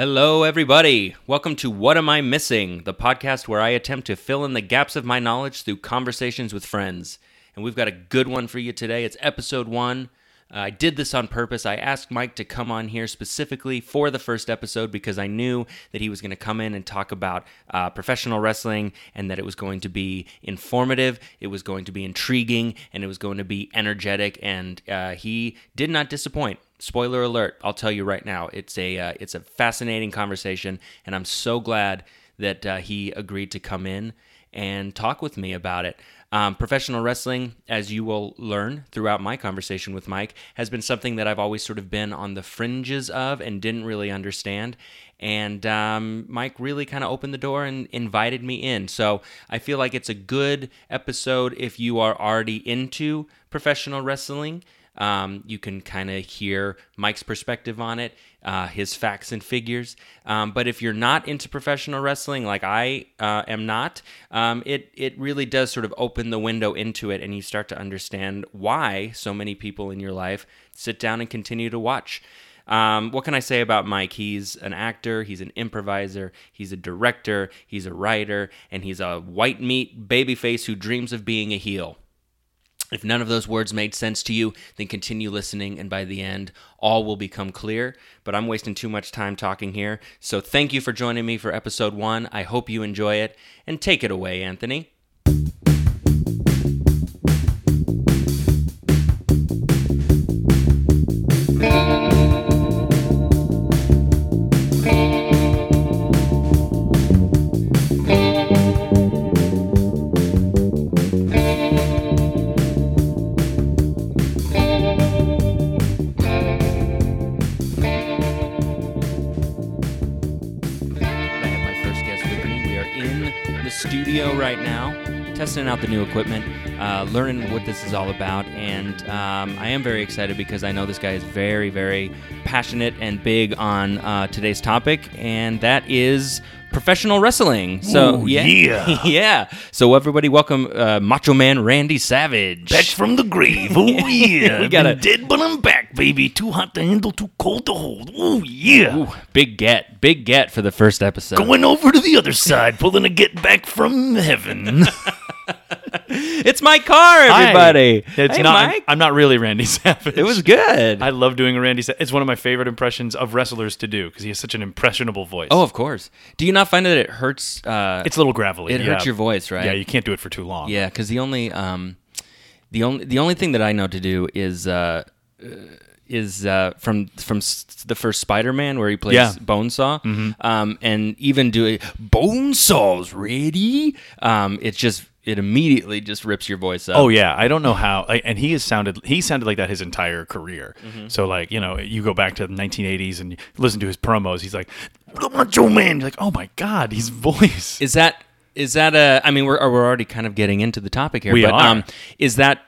Hello, everybody. Welcome to What Am I Missing, the podcast where I attempt to fill in the gaps of my knowledge through conversations with friends. And we've got a good one for you today. It's episode 1. I did this on purpose. I asked Mike to come on here specifically for the first episode because I knew that he was going to come in and talk about professional wrestling and that it was going to be informative, it was going to be intriguing, and it was going to be energetic, and he did not disappoint. Spoiler alert, I'll tell you right now, it's a fascinating conversation, and I'm so glad that he agreed to come in and talk with me about it. Professional wrestling, as you will learn throughout my conversation with Mike, has been something that I've always sort of been on the fringes of and didn't really understand. And Mike really kind of opened the door and invited me in. So I feel like it's a good episode if you are already into professional wrestling. You can kind of hear Mike's perspective on it, his facts and figures. But if you're not into professional wrestling, like I am not, it really does sort of open the window into it, and you start to understand why so many people in your life sit down and continue to watch. What can I say about Mike? He's an actor, he's an improviser, he's a director, he's a writer, and he's a white meat babyface who dreams of being a heel. If none of those words made sense to you, then continue listening, and by the end, all will become clear. But I'm wasting too much time talking here, so thank you for joining me for episode 1. I hope you enjoy it, and take it away, Anthony. Testing out the new equipment, learning what this is all about, and I am very excited because I know this guy is very, very passionate and big on today's topic, and that is professional wrestling. So ooh, yeah. Yeah. So everybody, welcome Macho Man Randy Savage. Back from the grave. Oh yeah. We got a dead, but I'm back, baby. Too hot to handle, too cold to hold. Oh yeah. Ooh, big get for the first episode. Going over to the other side, pulling a get back from heaven. It's Mike Carr, everybody. Hi. It's hey, not, Mike. I'm not really Randy Savage. It was good. I love doing a Randy Savage. It's one of my favorite impressions of wrestlers to do because he has such an impressionable voice. Oh, of course. Do you not find that it hurts? It's a little gravelly. It hurts your voice, right? Yeah, you can't do it for too long. Yeah, because the only thing that I know to do is from the first Spider-Man where he plays Bone Saw, and even doing Bone Saw's ready. It immediately just rips your voice up. Oh yeah, I don't know how. And he sounded like that his entire career. Mm-hmm. So like, you know, you go back to the 1980s and you listen to his promos. He's like, "Macho Man." You're like, oh my god, his voice. Is that a? I mean, we're already kind of getting into the topic here. We are. Is that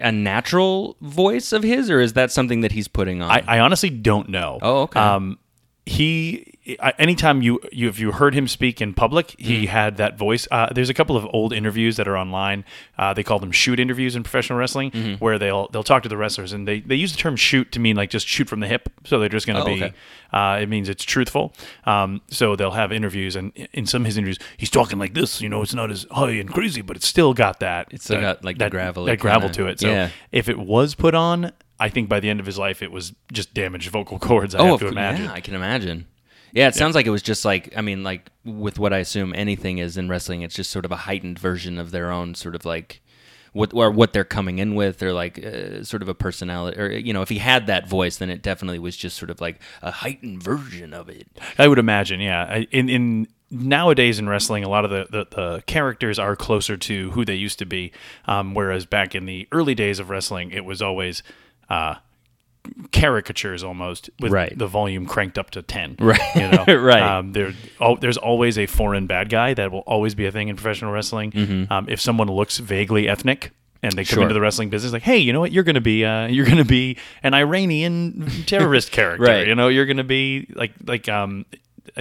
a natural voice of his, or is that something that he's putting on? I honestly don't know. Oh, okay. Anytime if you heard him speak in public, he had that voice. There's a couple of old interviews that are online. They call them shoot interviews in professional wrestling, where they'll talk to the wrestlers, and they use the term shoot to mean like just shoot from the hip. So they're just going to be. Okay. It means it's truthful. So they'll have interviews, and in some of his interviews, he's talking like this. You know, it's not as high and crazy, but it's still got that. It's still got like that gravel. That gravel to it. So if it was put on, I think by the end of his life, it was just damaged vocal cords. I have to imagine. Yeah, I can imagine. Yeah, it sounds like it was just like, I mean, like with what I assume anything is in wrestling, it's just sort of a heightened version of their own sort of like what they're coming in with, or like sort of a personality, or, you know, if he had that voice, then it definitely was just sort of like a heightened version of it. I would imagine, yeah. Nowadays in wrestling, a lot of the characters are closer to who they used to be, whereas back in the early days of wrestling, it was always... caricatures almost with the volume cranked up to 10. Right. You know? Right. There's always a foreign bad guy. That will always be a thing in professional wrestling. Mm-hmm. If someone looks vaguely ethnic and they come into the wrestling business, like, hey, you know what? You're going to be an Iranian terrorist character. Right. You know, you're going to be like I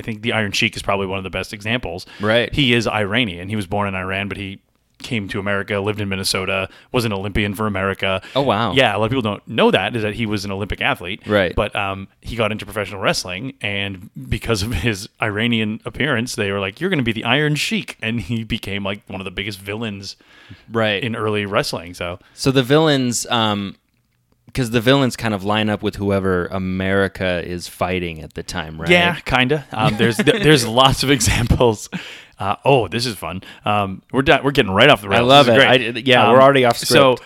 think the Iron Sheik is probably one of the best examples. Right. He is Iranian. He was born in Iran, but he came to America, lived in Minnesota, was an Olympian for America. Oh, wow. Yeah, a lot of people don't know that, is that he was an Olympic athlete. Right. But he got into professional wrestling, and because of his Iranian appearance, they were like, you're going to be the Iron Sheik. And he became like one of the biggest villains in early wrestling. So the villains... because the villains kind of line up with whoever America is fighting at the time, right? Yeah, kind of. There's lots of examples. Oh, this is fun. We're getting right off the rails. I love it. We're already off script. So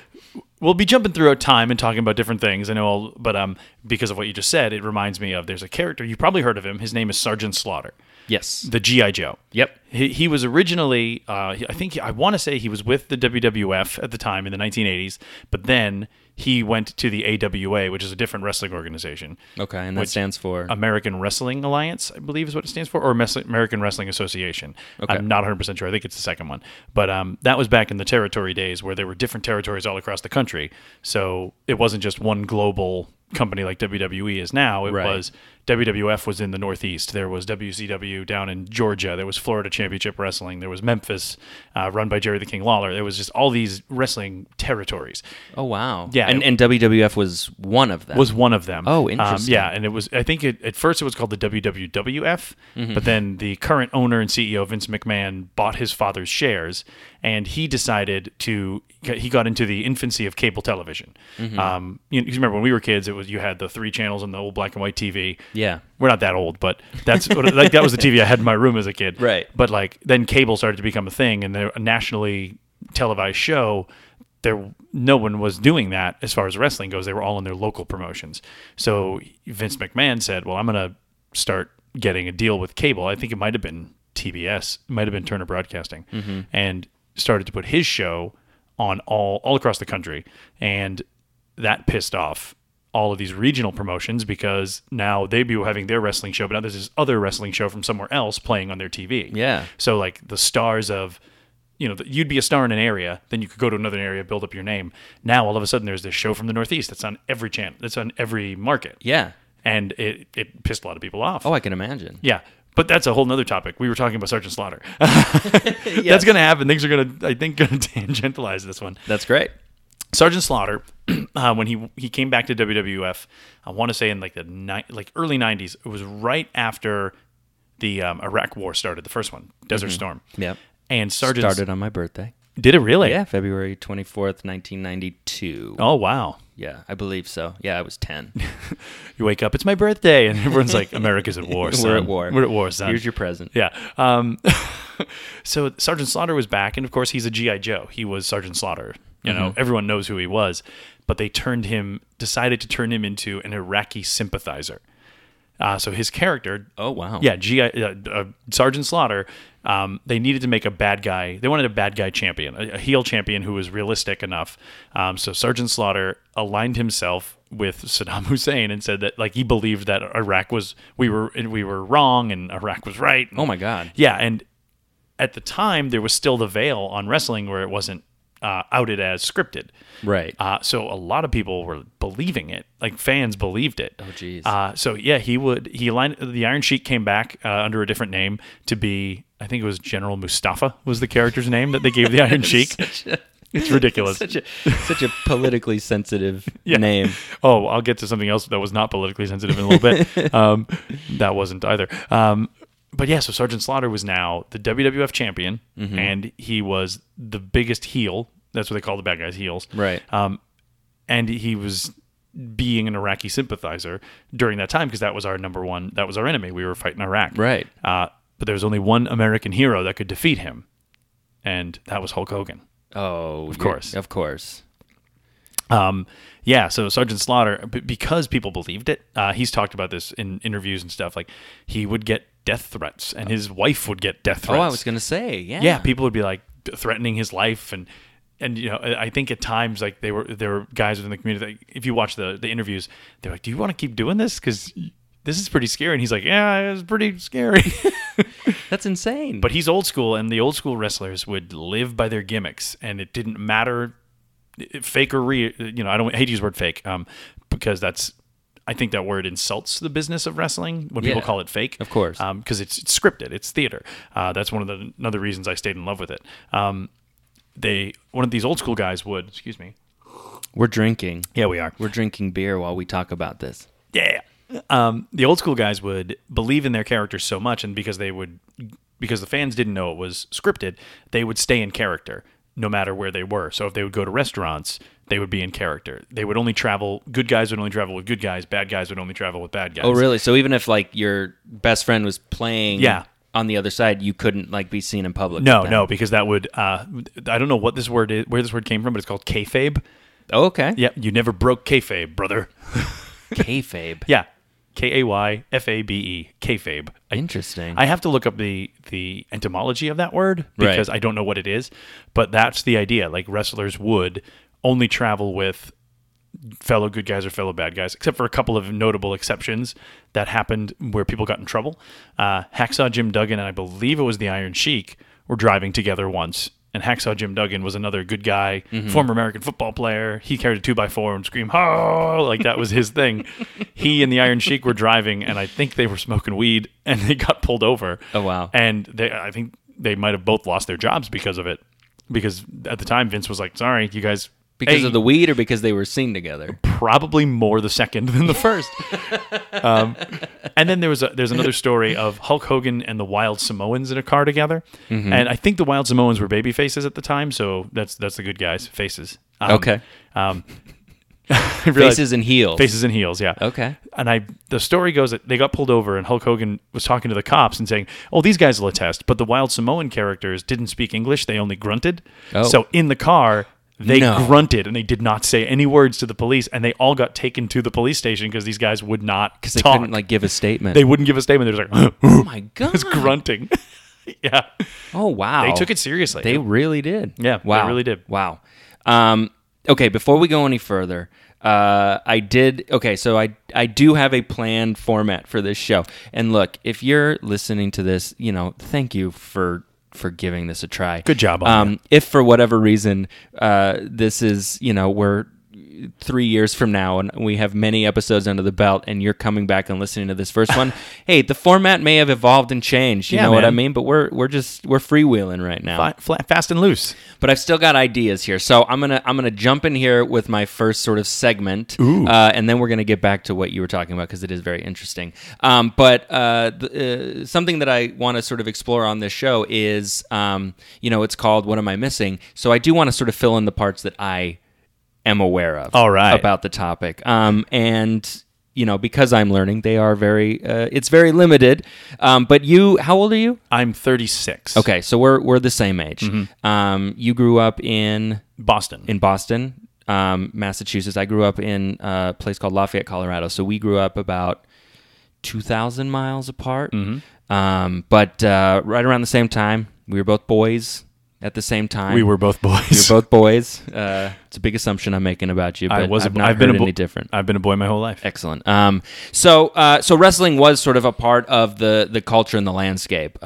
we'll be jumping throughout time and talking about different things. Because of what you just said, it reminds me of there's a character. You probably heard of him. His name is Sergeant Slaughter. Yes. The G.I. Joe. Yep. He was originally, I want to say he was with the WWF at the time in the 1980s, but then... he went to the AWA, which is a different wrestling organization. Okay, and that stands for? American Wrestling Alliance, I believe is what it stands for, or American Wrestling Association. Okay. I'm not 100% sure. I think it's the second one. But that was back in the territory days where there were different territories all across the country. So it wasn't just one global company like WWE is now. It was WWF was in the Northeast. There was WCW down in Georgia. There was Florida Championship Wrestling. There was Memphis, run by Jerry the King Lawler. There was just all these wrestling territories. Oh, wow. Yeah. And WWF was one of them. Oh, interesting. And it was, I think at first it was called the WWWF, but then the current owner and CEO, Vince McMahon, bought his father's shares, and he decided to, he got into the infancy of cable television. You remember when we were kids, it was, you had the three channels and the old black and white TV. Yeah. We're not that old, but that's that was the TV I had in my room as a kid. Right. But then cable started to become a thing, and the nationally televised show, no one was doing that as far as wrestling goes. They were all in their local promotions. So Vince McMahon said, well, I'm going to start getting a deal with cable. I think it might have been TBS. It might have been Turner Broadcasting. And started to put his show on all across the country. And that pissed off all of these regional promotions, because now they'd be having their wrestling show, but now there's this other wrestling show from somewhere else playing on their TV. Yeah. So the stars of... you'd be a star in an area, then you could go to another area, build up your name. Now, all of a sudden, there's this show from the Northeast that's on every channel, that's on every market. Yeah. And it pissed a lot of people off. Oh, I can imagine. Yeah. But that's a whole other topic. We were talking about Sergeant Slaughter. Yes. That's going to happen. Things are going to tangentialize this one. That's great. Sergeant Slaughter, when he came back to WWF, I want to say in early 90s, it was right after the Iraq War started, the first one, Desert Storm. Yeah. And started on my birthday. Did it really? Yeah, February 24th, 1992. Oh, wow. Yeah, I believe so. Yeah, I was 10. You wake up, it's my birthday, and everyone's like, America's at war, son. We're at war. We're at war, son. Here's your present. Yeah. So Sergeant Slaughter was back, and of course, he's a G.I. Joe. He was Sergeant Slaughter. Everyone knows who he was. But they decided to turn him into an Iraqi sympathizer. So his character... Oh, wow. Yeah, Sergeant Slaughter... they needed to make a bad guy. They wanted a bad guy champion, a heel champion who was realistic enough. So Sergeant Slaughter aligned himself with Saddam Hussein and said that he believed that Iraq was we were wrong and Iraq was right. Oh my God! Yeah, and at the time there was still the veil on wrestling where it wasn't outed as scripted. Right. So a lot of people were believing it. Fans believed it. Oh geez. So yeah, he aligned. The Iron Sheik came back under a different name to be. I think it was General Mustafa was the character's name that they gave the Iron Sheik. It's ridiculous. Such a politically sensitive name. Oh, I'll get to something else that was not politically sensitive in a little bit. That wasn't either. But yeah, so Sergeant Slaughter was now the WWF champion, and he was the biggest heel. That's what they call the bad guys, heels. Right. And he was being an Iraqi sympathizer during that time because that was our number one. That was our enemy. We were fighting Iraq. Right. But there was only one American hero that could defeat him, and that was Hulk Hogan. Oh, of course. Of course. So Sergeant Slaughter, because people believed it, he's talked about this in interviews and stuff, he would get death threats, and his wife would get death threats. Oh, I was going to say, yeah. Yeah, people would be, threatening his life, and I think at times there were guys within the community, if you watch the interviews, they're like, do you want to keep doing this? Because... this is pretty scary. And he's like, yeah, it's pretty scary. That's insane. But he's old school, and the old school wrestlers would live by their gimmicks, and it didn't matter fake or real. I don't hate to use the word fake because I think that word insults the business of wrestling when people call it fake. Of course. Because it's scripted. It's theater. That's one of the other reasons I stayed in love with it. they one of these old school guys would. Excuse me. We're drinking. Yeah, we are. We're drinking beer while we talk about this. Yeah. The old school guys would believe in their characters so much, and because the fans didn't know it was scripted, they would stay in character no matter where they were. So if they would go to restaurants, they would be in character. They would only travel. Good guys would only travel with good guys. Bad guys would only travel with bad guys. Oh, really? So even if like your best friend was playing, yeah, on the other side, you couldn't like be seen in public. No, because that would. I don't know what this word is, where this word came from, but it's called kayfabe. Oh, okay. Yep. You never broke kayfabe, brother. Kayfabe. Yeah. K-A-Y-F-A-B-E. Kayfabe. Interesting. I have to look up the etymology of that word because I don't know what it is, but that's the idea. Like wrestlers would only travel with fellow good guys or fellow bad guys, except for a couple of notable exceptions that happened where people got in trouble. Hacksaw Jim Duggan and I believe it was the Iron Sheik were driving together once. And Hacksaw Jim Duggan was another good guy, former American football player. He carried a 2x4 and screamed, "Oh!" Like that was his thing. He and the Iron Sheik were driving, and I think they were smoking weed, and they got pulled over. Oh, wow. And I think they might have both lost their jobs because of it. Because at the time, Vince was like, sorry, you guys... Because of the weed or because they were seen together? Probably more the second than the first. And then there's another story of Hulk Hogan and the Wild Samoans in a car together. Mm-hmm. And I think the Wild Samoans were baby faces at the time, so that's the good guys' faces. Faces and heels. Faces and heels, yeah. Okay. And the story goes that they got pulled over and Hulk Hogan was talking to the cops and saying, oh, these guys will attest, but the Wild Samoan characters didn't speak English, they only grunted. Oh. So in the car... They grunted and they did not say any words to the police, and they all got taken to the police station because these guys would not talk. They couldn't give a statement. They wouldn't give a statement. They were like, oh my God. It's grunting. Yeah. Oh, wow. They took it seriously. They really did. Yeah. Wow. They really did. Wow. Okay. Before we go any further, I do have a planned format for this show. And look, if you're listening to this, thank you for giving this a try. Good job. If for whatever reason, this is, we're 3 years from now and we have many episodes under the belt and you're coming back and listening to this first one, hey, the format may have evolved and changed. You know what I mean? But we're freewheeling right now. Fast and loose. But I've still got ideas here. So I'm going to jump in here with my first sort of segment. And then we're going to get back to what you were talking about because it is very interesting. Something that I want to sort of explore on this show is, it's called What Am I Missing? So I do want to sort of fill in the parts that I am aware of about the topic. Because I'm learning, they are very, it's very limited. But you, how old are you? I'm 36. Okay. So we're the same age. Mm-hmm. You grew up in Boston, Massachusetts. I grew up in a place called Lafayette, Colorado. So we grew up about 2,000 miles apart. Mm-hmm. But right around the same time, we were both boys. At the same time, we were both boys. It's a big assumption I'm making about you, but I've not heard any different. I've been a boy my whole life. Excellent. So wrestling was sort of a part of the culture and the landscape.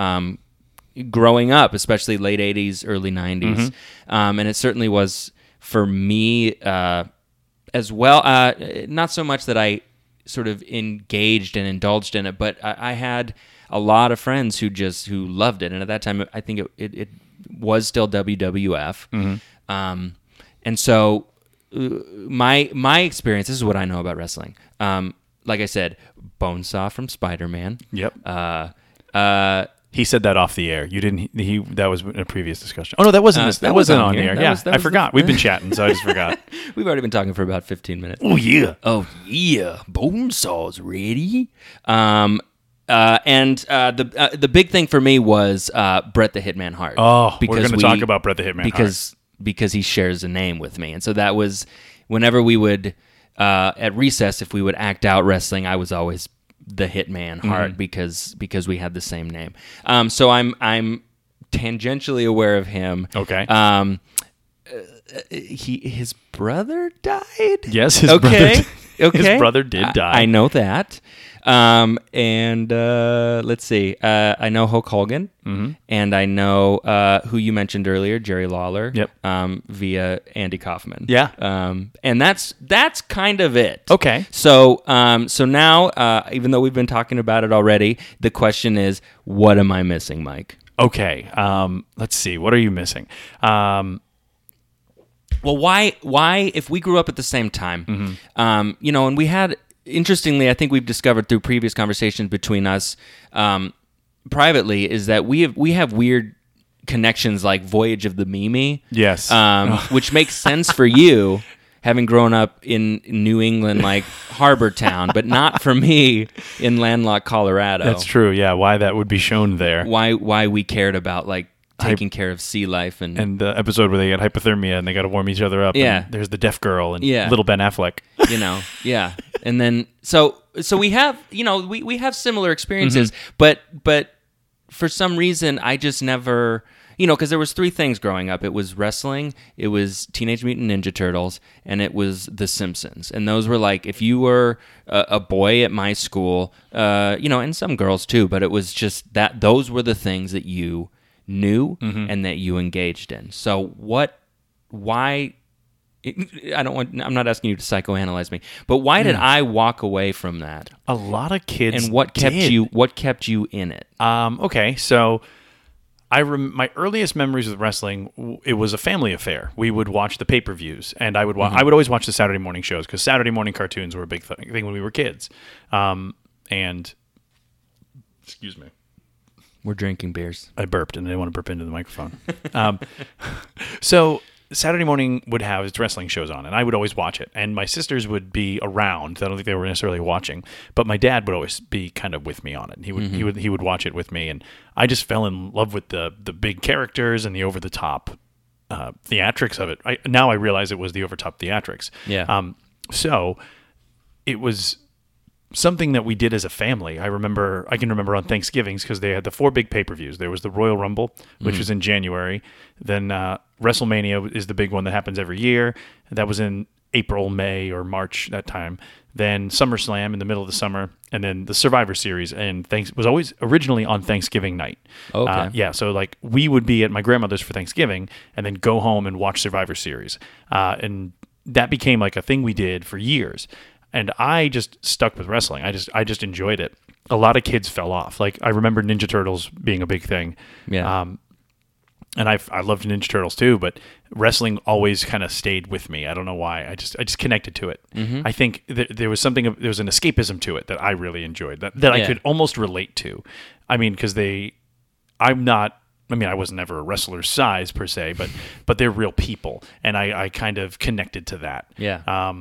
Growing up, especially late '80s, early '90s, and it certainly was for me as well. Not so much that I sort of engaged and indulged in it, but I had a lot of friends who loved it, and at that time, I think it was still WWF. Mm-hmm. And so my experience, this is what I know about wrestling. Like I said, Bone Saw from Spider-Man. Yep. He said that off the air. You didn't. That was in a previous discussion. Oh no, that wasn't on the air. I forgot. We've been chatting, so I just forgot. We've already been talking for about 15 minutes. Oh yeah. Bone Saw's ready. The big thing for me was Bret the Hitman Hart. Oh, we're going to talk about Bret the Hitman Hart. Because he shares a name with me. And so that was whenever we would, at recess, if we would act out wrestling, I was always the Hitman Hart because we had the same name. So I'm tangentially aware of him. Okay. His brother died? Yes, his brother did die. I know that. Let's see. I know Hulk Hogan, and I know who you mentioned earlier, Jerry Lawler. Yep. Via Andy Kaufman. Yeah. And that's kind of it. Okay. So now, even though we've been talking about it already, the question is, what am I missing, Mike? Okay. Let's see. What are you missing? Well, why if we grew up at the same time, mm-hmm. You know, and we had, interestingly, I think we've discovered through previous conversations between us privately, is that we have weird connections like Voyage of the Mimi. Yes. Which makes sense for you, having grown up in New England, like Harbor Town, but not for me in landlocked Colorado. That's true, yeah. Why that would be shown there. Why we cared about, like, taking care of sea life. And the episode where they got hypothermia and they got to warm each other up. Yeah. And there's the deaf girl and little Ben Affleck. You know, yeah. And then, so we have, you know, we have similar experiences, mm-hmm. but for some reason, I just never... You know, because there was three things growing up. It was wrestling, it was Teenage Mutant Ninja Turtles, and it was The Simpsons. And those were like, if you were a boy at my school, you know, and some girls too, but it was just that those were the things that you knew mm-hmm. and that you engaged in. So I'm not asking you to psychoanalyze me, but why did I walk away from that? A lot of kids. And what kept you in it? Okay, so... my earliest memories with wrestling, it was a family affair. We would watch the pay-per-views, and mm-hmm. I would always watch the Saturday morning shows because Saturday morning cartoons were a big thing when we were kids. And excuse me, we're drinking beers. I burped, and I didn't want to burp into the microphone. So Saturday morning would have its wrestling shows on, and I would always watch it. And my sisters would be around. I don't think they were necessarily watching, but my dad would always be kind of with me on it. And he would watch it with me, and I just fell in love with the big characters and the over the top theatrics of it. Now I realize it was the over top theatrics. Yeah. So it was something that we did as a family. I can remember on Thanksgivings because they had the four big pay-per-views. There was the Royal Rumble, which was in January. Then WrestleMania is the big one that happens every year. That was in April, May, or March that time. Then SummerSlam in the middle of the summer, and then the Survivor Series. And was always originally on Thanksgiving night. Okay. Yeah, so like we would be at my grandmother's for Thanksgiving, and then go home and watch Survivor Series, and that became like a thing we did for years. And I just stuck with wrestling. I just enjoyed it. A lot of kids fell off. Like I remember Ninja Turtles being a big thing. Yeah. And I loved Ninja Turtles too, but wrestling always kind of stayed with me. I don't know why. I just connected to it. Mm-hmm. I think there was an escapism to it that I really enjoyed that I could almost relate to. I mean, because I was never a wrestler's size per se, but they're real people, and I kind of connected to that. Yeah.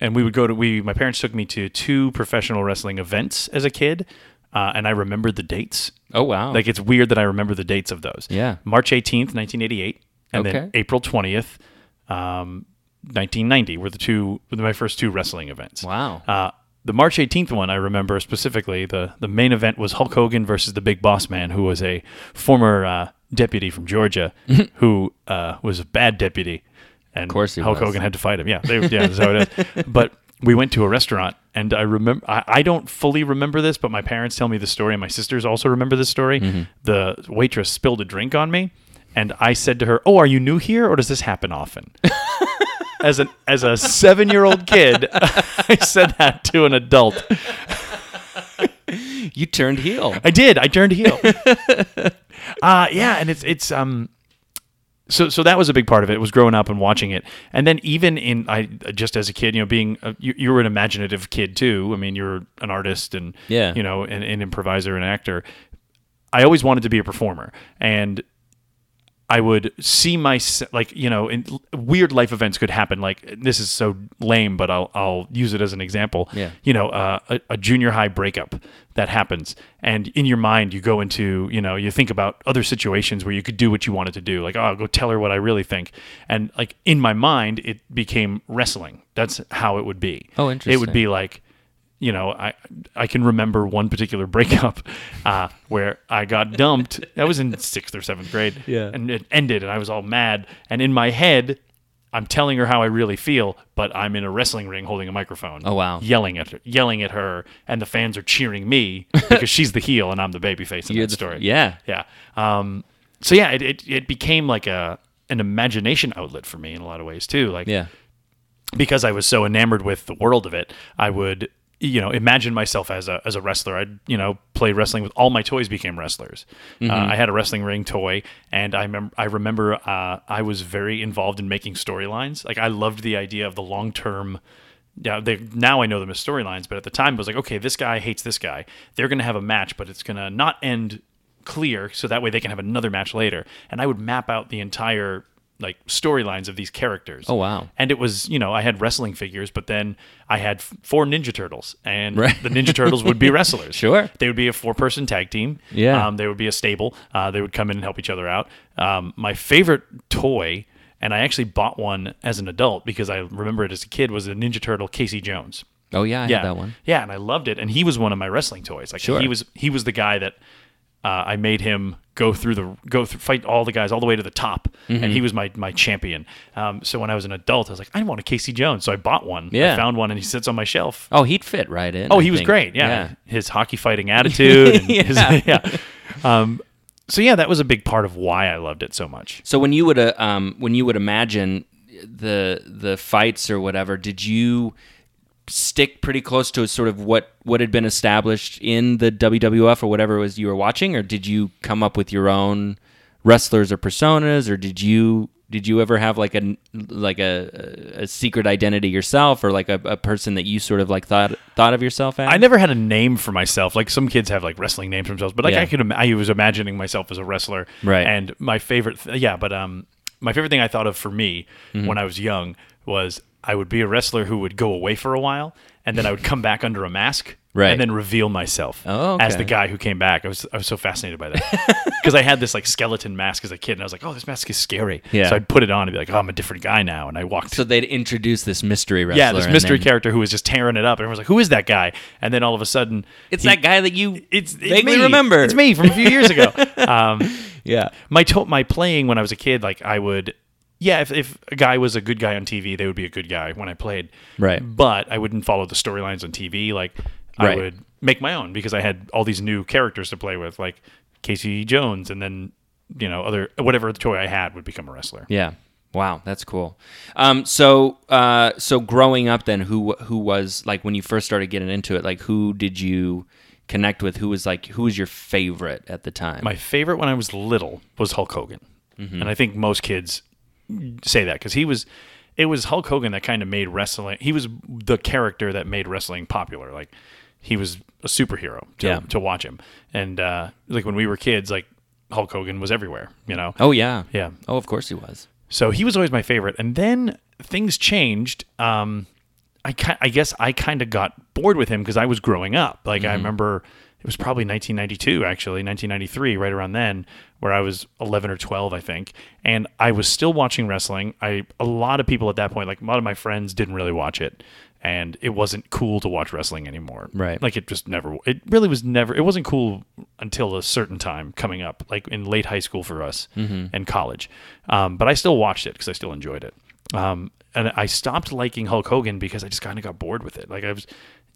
And we would go to my parents took me to two professional wrestling events as a kid, and I remembered the dates. Oh wow! Like it's weird that I remember the dates of those. Yeah, March 18th, 1988, and then April 20th, 1990 were my first two wrestling events. Wow. The March 18th one I remember specifically. The main event was Hulk Hogan versus the Big Boss Man, who was a former deputy from Georgia, who was a bad deputy. And of course Hulk Hogan had to fight him. Yeah, that's how it is. But we went to a restaurant, and I remember. I don't fully remember this, but my parents tell me the story, and my sisters also remember this story. Mm-hmm. The waitress spilled a drink on me, and I said to her, "Oh, are you new here, or does this happen often?" As a 7-year-old kid, I said that to an adult. You turned heel. I did. I turned heel. Yeah, and it's. So that was a big part of it, was growing up and watching it. And then even just as a kid, you know, you were an imaginative kid too. I mean, you're an artist and, you know, an improviser and actor. I always wanted to be a performer. And I would see weird life events could happen. Like, this is so lame, but I'll use it as an example. Yeah. You know, a junior high breakup that happens. And in your mind, you go into, you know, you think about other situations where you could do what you wanted to do. Like, oh, I'll go tell her what I really think. And like, in my mind, it became wrestling. That's how it would be. Oh, interesting. It would be like, you know, I can remember one particular breakup where I got dumped. I was in 6th or 7th grade, and it ended, and I was all mad. And in my head, I'm telling her how I really feel, but I'm in a wrestling ring holding a microphone. Oh wow! Yelling at her, and the fans are cheering me because she's the heel and I'm the babyface in that story. Yeah. So yeah, it became like an imagination outlet for me in a lot of ways too. Like because I was so enamored with the world of it, I would. you know, imagine myself as a wrestler. I'd, you know, play wrestling with all my toys became wrestlers. Mm-hmm. I had a wrestling ring toy, and I remember I was very involved in making storylines. Like, I loved the idea of the long-term. Now I know them as storylines, but at the time it was like, okay, this guy hates this guy. They're going to have a match, but it's going to not end clear, so that way they can have another match later. And I would map out the entire like storylines of these characters. Oh, wow. And it was, you know, I had wrestling figures, but then I had four Ninja Turtles, and right. The Ninja Turtles would be wrestlers. Sure. They would be a four-person tag team. Yeah. They would be a stable. They would come in and help each other out. My favorite toy, and I actually bought one as an adult because I remember it as a kid, was a Ninja Turtle Casey Jones. Oh, yeah, I had that one. Yeah, and I loved it, and he was one of my wrestling toys. Like, sure. He was the guy that... I made him fight all the guys all the way to the top, mm-hmm. and he was my champion. So when I was an adult, I was like, I want a Casey Jones, so I bought one. Yeah. I found one, and he sits on my shelf. Oh, he'd fit right in. Oh, he was great. Yeah, his hockey fighting attitude. And that was a big part of why I loved it so much. So when you would imagine the fights or whatever, did you stick pretty close to sort of what had been established in the WWF or whatever it was you were watching, or did you come up with your own wrestlers or personas, or did you ever have like a secret identity yourself, or like a person that you sort of like thought of yourself as? I never had a name for myself. Like, some kids have like wrestling names for themselves, but like I was imagining myself as a wrestler, right? And my favorite my favorite thing I thought of for me mm-hmm. when I was young was I would be a wrestler who would go away for a while, and then I would come back under a mask, right. and then reveal myself as the guy who came back. I was so fascinated by that because I had this like skeleton mask as a kid, and I was like, oh, this mask is scary. Yeah. So I'd put it on and be like, oh, I'm a different guy now. And I walked. So they'd introduce this mystery wrestler. Yeah, this mystery character who was just tearing it up. And everyone's like, who is that guy? And then all of a sudden, it's that guy that you vaguely remember. It's me from a few years ago. Yeah, my playing when I was a kid, like I would. Yeah, if a guy was a good guy on TV, they would be a good guy when I played. Right. But I wouldn't follow the storylines on TV. Like, I would make my own because I had all these new characters to play with, like Casey Jones, and then, you know, whatever toy I had would become a wrestler. Yeah. Wow, that's cool. So growing up then, who was, like, when you first started getting into it, like, who did you connect with? Who was your favorite at the time? My favorite when I was little was Hulk Hogan. Mm-hmm. And I think most kids say that because it was Hulk Hogan that kind of made wrestling. He was the character that made wrestling popular. Like, he was a superhero to watch him. And like, when we were kids, like, Hulk Hogan was everywhere, you know? Oh yeah. Yeah. Oh, of course he was. So he was always my favorite. And then things changed. I guess I kind of got bored with him because I was growing up. Like, mm-hmm. I remember it was probably 1992, actually, 1993, right around then, where I was 11 or 12, I think. And I was still watching wrestling. A lot of people at that point, like a lot of my friends, didn't really watch it. And it wasn't cool to watch wrestling anymore. Right. Like, it wasn't cool until a certain time coming up, like in late high school for us mm-hmm. and college. But I still watched it because I still enjoyed it. And I stopped liking Hulk Hogan because I just kind of got bored with it. Like,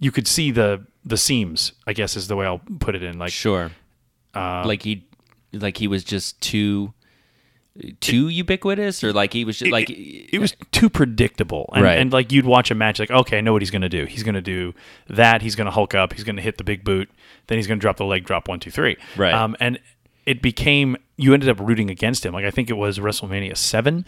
you could see the seams, I guess, is the way I'll put it in. Like, sure, like he was just too ubiquitous, or like he was just like it was too predictable, and, right? And like, you'd watch a match, like, okay, I know what he's gonna do. He's gonna do that. He's gonna Hulk up. He's gonna hit the big boot. Then he's gonna drop the leg drop 1, 2, 3. Right. And it became, you ended up rooting against him. Like, I think it was WrestleMania 7.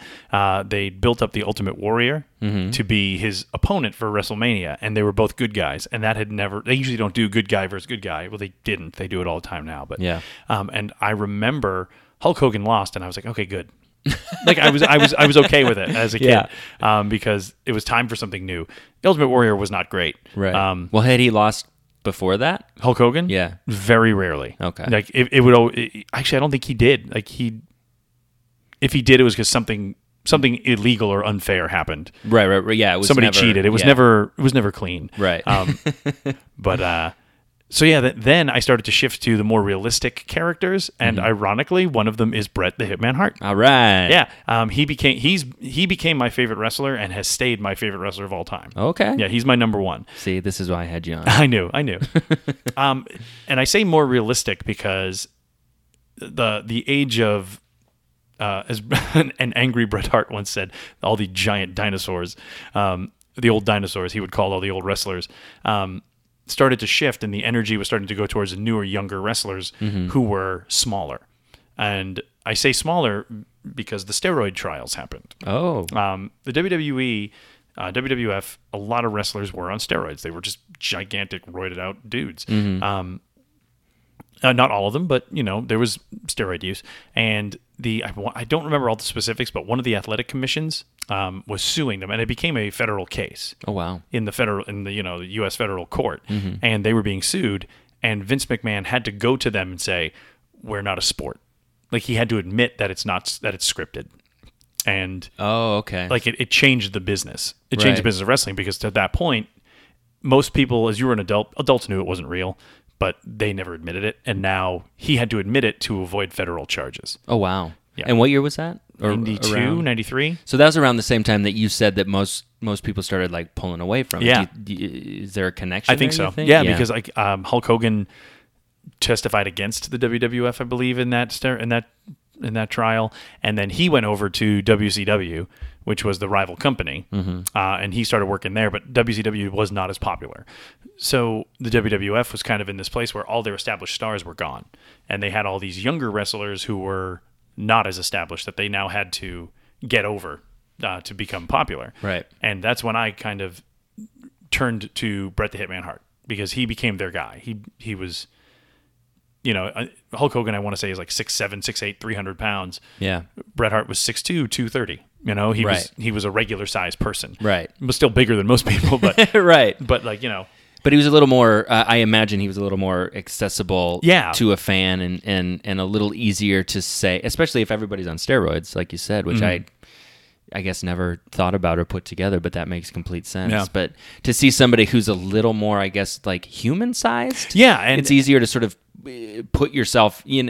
They built up the Ultimate Warrior mm-hmm. to be his opponent for WrestleMania, and they were both good guys. And that had never... They usually don't do good guy versus good guy. Well, they didn't. They do it all the time now. But yeah. And I remember Hulk Hogan lost, and I was like, okay, good. Like, I was okay with it as a kid because it was time for something new. The Ultimate Warrior was not great. Right. Well, had he lost... Before that? Hulk Hogan? Yeah. Very rarely. Okay. Like, actually, I don't think he did. Like, if he did, it was because something illegal or unfair happened. Right. Yeah. It was somebody cheated. It was never clean. Right. Then I started to shift to the more realistic characters. And mm-hmm. ironically, one of them is Bret the Hitman Hart. All right. Yeah. He became my favorite wrestler and has stayed my favorite wrestler of all time. Okay. Yeah. He's my number one. See, this is why I had you on. I knew. And I say more realistic because the age of, as an angry Bret Hart once said, all the giant dinosaurs, the old dinosaurs, he would call all the old wrestlers, started to shift, and the energy was starting to go towards newer, younger wrestlers who were smaller. And I say smaller because the steroid trials happened. Oh. The WWE, WWF, a lot of wrestlers were on steroids. They were just gigantic, roided out dudes. Not all of them, but, you know, there was steroid use. And I don't remember all the specifics, but one of the athletic commissions was suing them, and it became a federal case. Oh, wow. In the U.S. federal court. And they were being sued, and Vince McMahon had to go to them and say, we're not a sport. Like, he had to admit that it's scripted. And like it changed the business. It changed the business of wrestling, because at that point, most people, as you were an adult, adults knew it wasn't real, but they never admitted it. And now he had to admit it to avoid federal charges. Oh, wow. Yeah. And what year was that? 92, 93. So that was around the same time that you said that most people started like pulling away from it. Yeah. Is there a connection? I think so. Yeah, because like Hulk Hogan testified against the WWF, I believe, in that trial, and then he went over to WCW, which was the rival company, and he started working there, but WCW was not as popular. So the WWF was kind of in this place where all their established stars were gone, and they had all these younger wrestlers who were not as established that they now had to get over to become popular. Right. And that's when I kind of turned to Bret the Hitman Hart, because he became their guy. He was... You know, Hulk Hogan, I want to say, is like 6'7", 6'8", 300 pounds. Yeah. Bret Hart was 6'2", 230. You know, he was a regular-sized person. Right. He was still bigger than most people, but... right. But, like, you know... But he was a little more... I imagine he was a little more accessible to a fan and a little easier to say, especially if everybody's on steroids, like you said, which I guess never thought about or put together, but that makes complete sense. Yeah. But to see somebody who's a little more, I guess, like human-sized... Yeah, and... It's easier to sort of... put yourself in,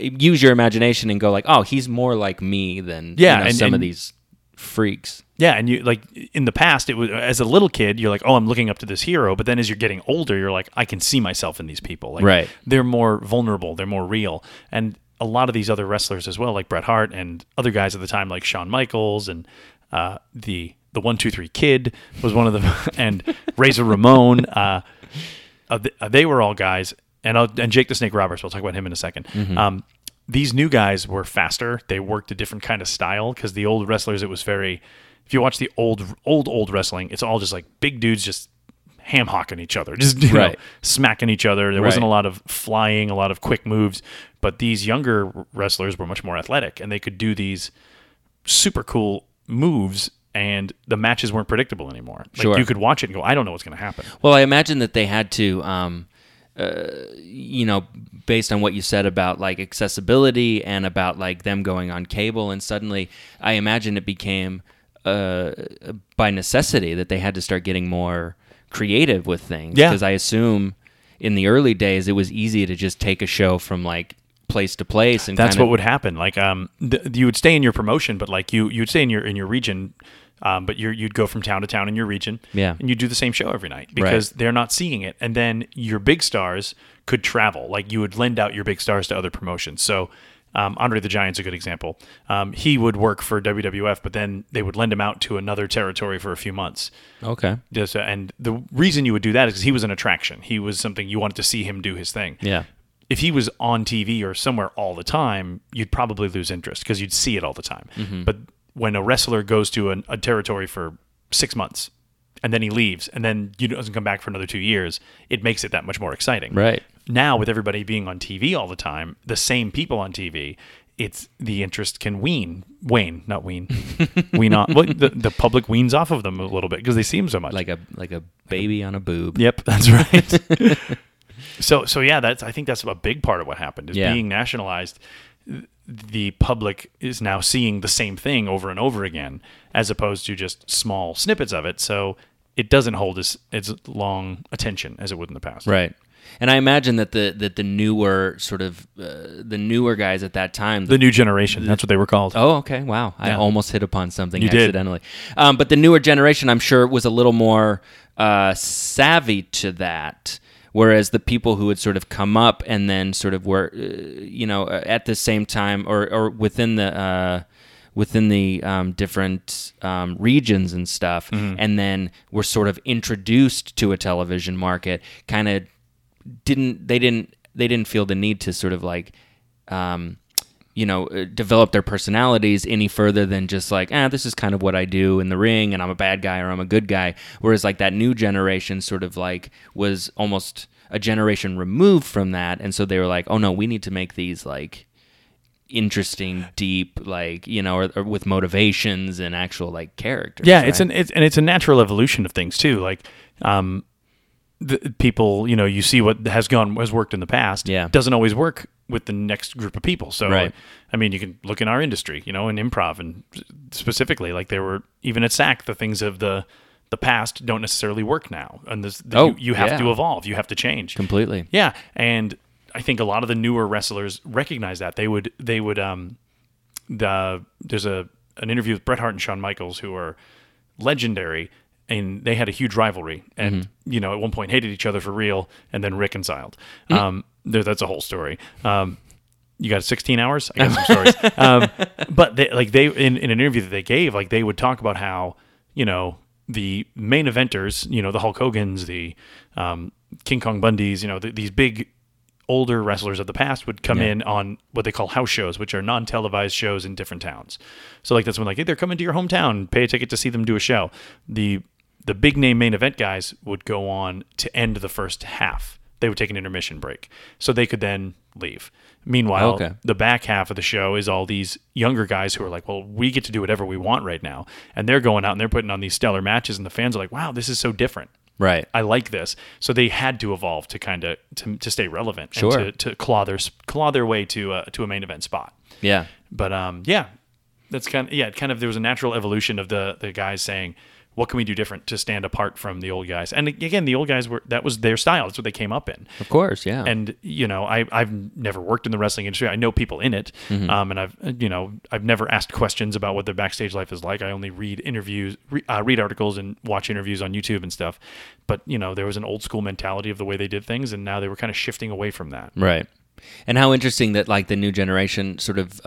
use your imagination and go like, oh, he's more like me than some of these freaks. Yeah. And you, like, in the past, it was, as a little kid, you're like, oh, I'm looking up to this hero. But then as you're getting older, you're like, I can see myself in these people. Like, right. They're more vulnerable. They're more real. And a lot of these other wrestlers as well, like Bret Hart and other guys at the time, like Shawn Michaels and the 1-2-3 Kid was one of them. And Razor Ramon, they were all guys. And Jake the Snake Roberts, we'll talk about him in a second. These new guys were faster. They worked a different kind of style, because the old wrestlers, it was very... If you watch the old wrestling, it's all just like big dudes just ham-hocking each other, just you know, smacking each other. There wasn't a lot of flying, a lot of quick moves. But these younger wrestlers were much more athletic, and they could do these super cool moves, and the matches weren't predictable anymore. Like, you could watch it and go, I don't know what's going to happen. Well, I imagine that they had to... you know, based on what you said about like accessibility and about like them going on cable, and suddenly I imagine it became by necessity that they had to start getting more creative with things. Yeah. Because I assume in the early days it was easy to just take a show from like place to place, and that's what would happen. Like you would stay in your promotion, but like you'd stay in your region. But you'd go from town to town in your region, and you do the same show every night, because they're not seeing it. And then your big stars could travel. Like, you would lend out your big stars to other promotions. So Andre the Giant's a good example. He would work for WWF, but then they would lend him out to another territory for a few months. Okay. And the reason you would do that is because he was an attraction. He was something you wanted to see him do his thing. Yeah. If he was on TV or somewhere all the time, you'd probably lose interest, because you'd see it all the time. But when a wrestler goes to a territory for 6 months and then he leaves and then he doesn't come back for another 2 years, it makes it that much more exciting. Right. Now, with everybody being on TV all the time, the same people on TV, it's the interest can wane off. Well, the public weans off of them a little bit because they see them so much. Like a baby on a boob. Yep, that's right. So yeah, I think that's a big part of what happened is being nationalized. The public is now seeing the same thing over and over again, as opposed to just small snippets of it. So it doesn't hold its long attention as it would in the past. Right. And I imagine that the newer sort of the newer guys at that time, the new generation, that's what they were called. Oh, okay. Wow. Yeah. I almost hit upon something accidentally. But the newer generation, I'm sure, was a little more savvy to that. Whereas the people who had sort of come up and then sort of were, you know, at the same time or within the within the different regions and stuff, and then were sort of introduced to a television market, kind of didn't feel the need to sort of like, develop their personalities any further than just like, this is kind of what I do in the ring, and I'm a bad guy or I'm a good guy. Whereas like that new generation sort of like was almost a generation removed from that, and so they were like, oh no, we need to make these like interesting, deep, like, you know, or with motivations and actual like characters. Yeah, right? it's a natural evolution of things too. Like, the people, you know, you see what has worked in the past, doesn't always work with the next group of people. So, right. I mean, you can look in our industry, you know, in improv, and specifically, like there were even at SAC, the things of the past don't necessarily work now, and you have to evolve, you have to change completely. Yeah, and I think a lot of the newer wrestlers recognize that they would. There's an interview with Bret Hart and Shawn Michaels, who are legendary. And they had a huge rivalry, and you know, at one point hated each other for real, and then reconciled. That's a whole story. You got 16 hours? I got some stories. But they in an interview that they gave, like they would talk about how, you know, the main eventers, you know, the Hulk Hogans, the King Kong Bundys, you know, these big older wrestlers of the past would come in on what they call house shows, which are non-televised shows in different towns. So like that's when like, hey, they're coming to your hometown, pay a ticket to see them do a show. The big name main event guys would go on to end the first half. They would take an intermission break so they could then leave. Meanwhile, the back half of the show is all these younger guys who are like, well, we get to do whatever we want right now. And they're going out and they're putting on these stellar matches, and the fans are like, wow, this is so different. Right. I like this. So they had to evolve to kind of to stay relevant, sure, and to claw their way to a main event spot. Yeah. But that's kind of there was a natural evolution of the guys saying, what can we do different to stand apart from the old guys? And again, the old guys that was their style. That's what they came up in. Of course, yeah. And you know, I've never worked in the wrestling industry. I know people in it, and I've never asked questions about what their backstage life is like. I only read interviews, read articles, and watch interviews on YouTube and stuff. But you know, there was an old school mentality of the way they did things, and now they were kind of shifting away from that. Right. And how interesting that like the new generation sort of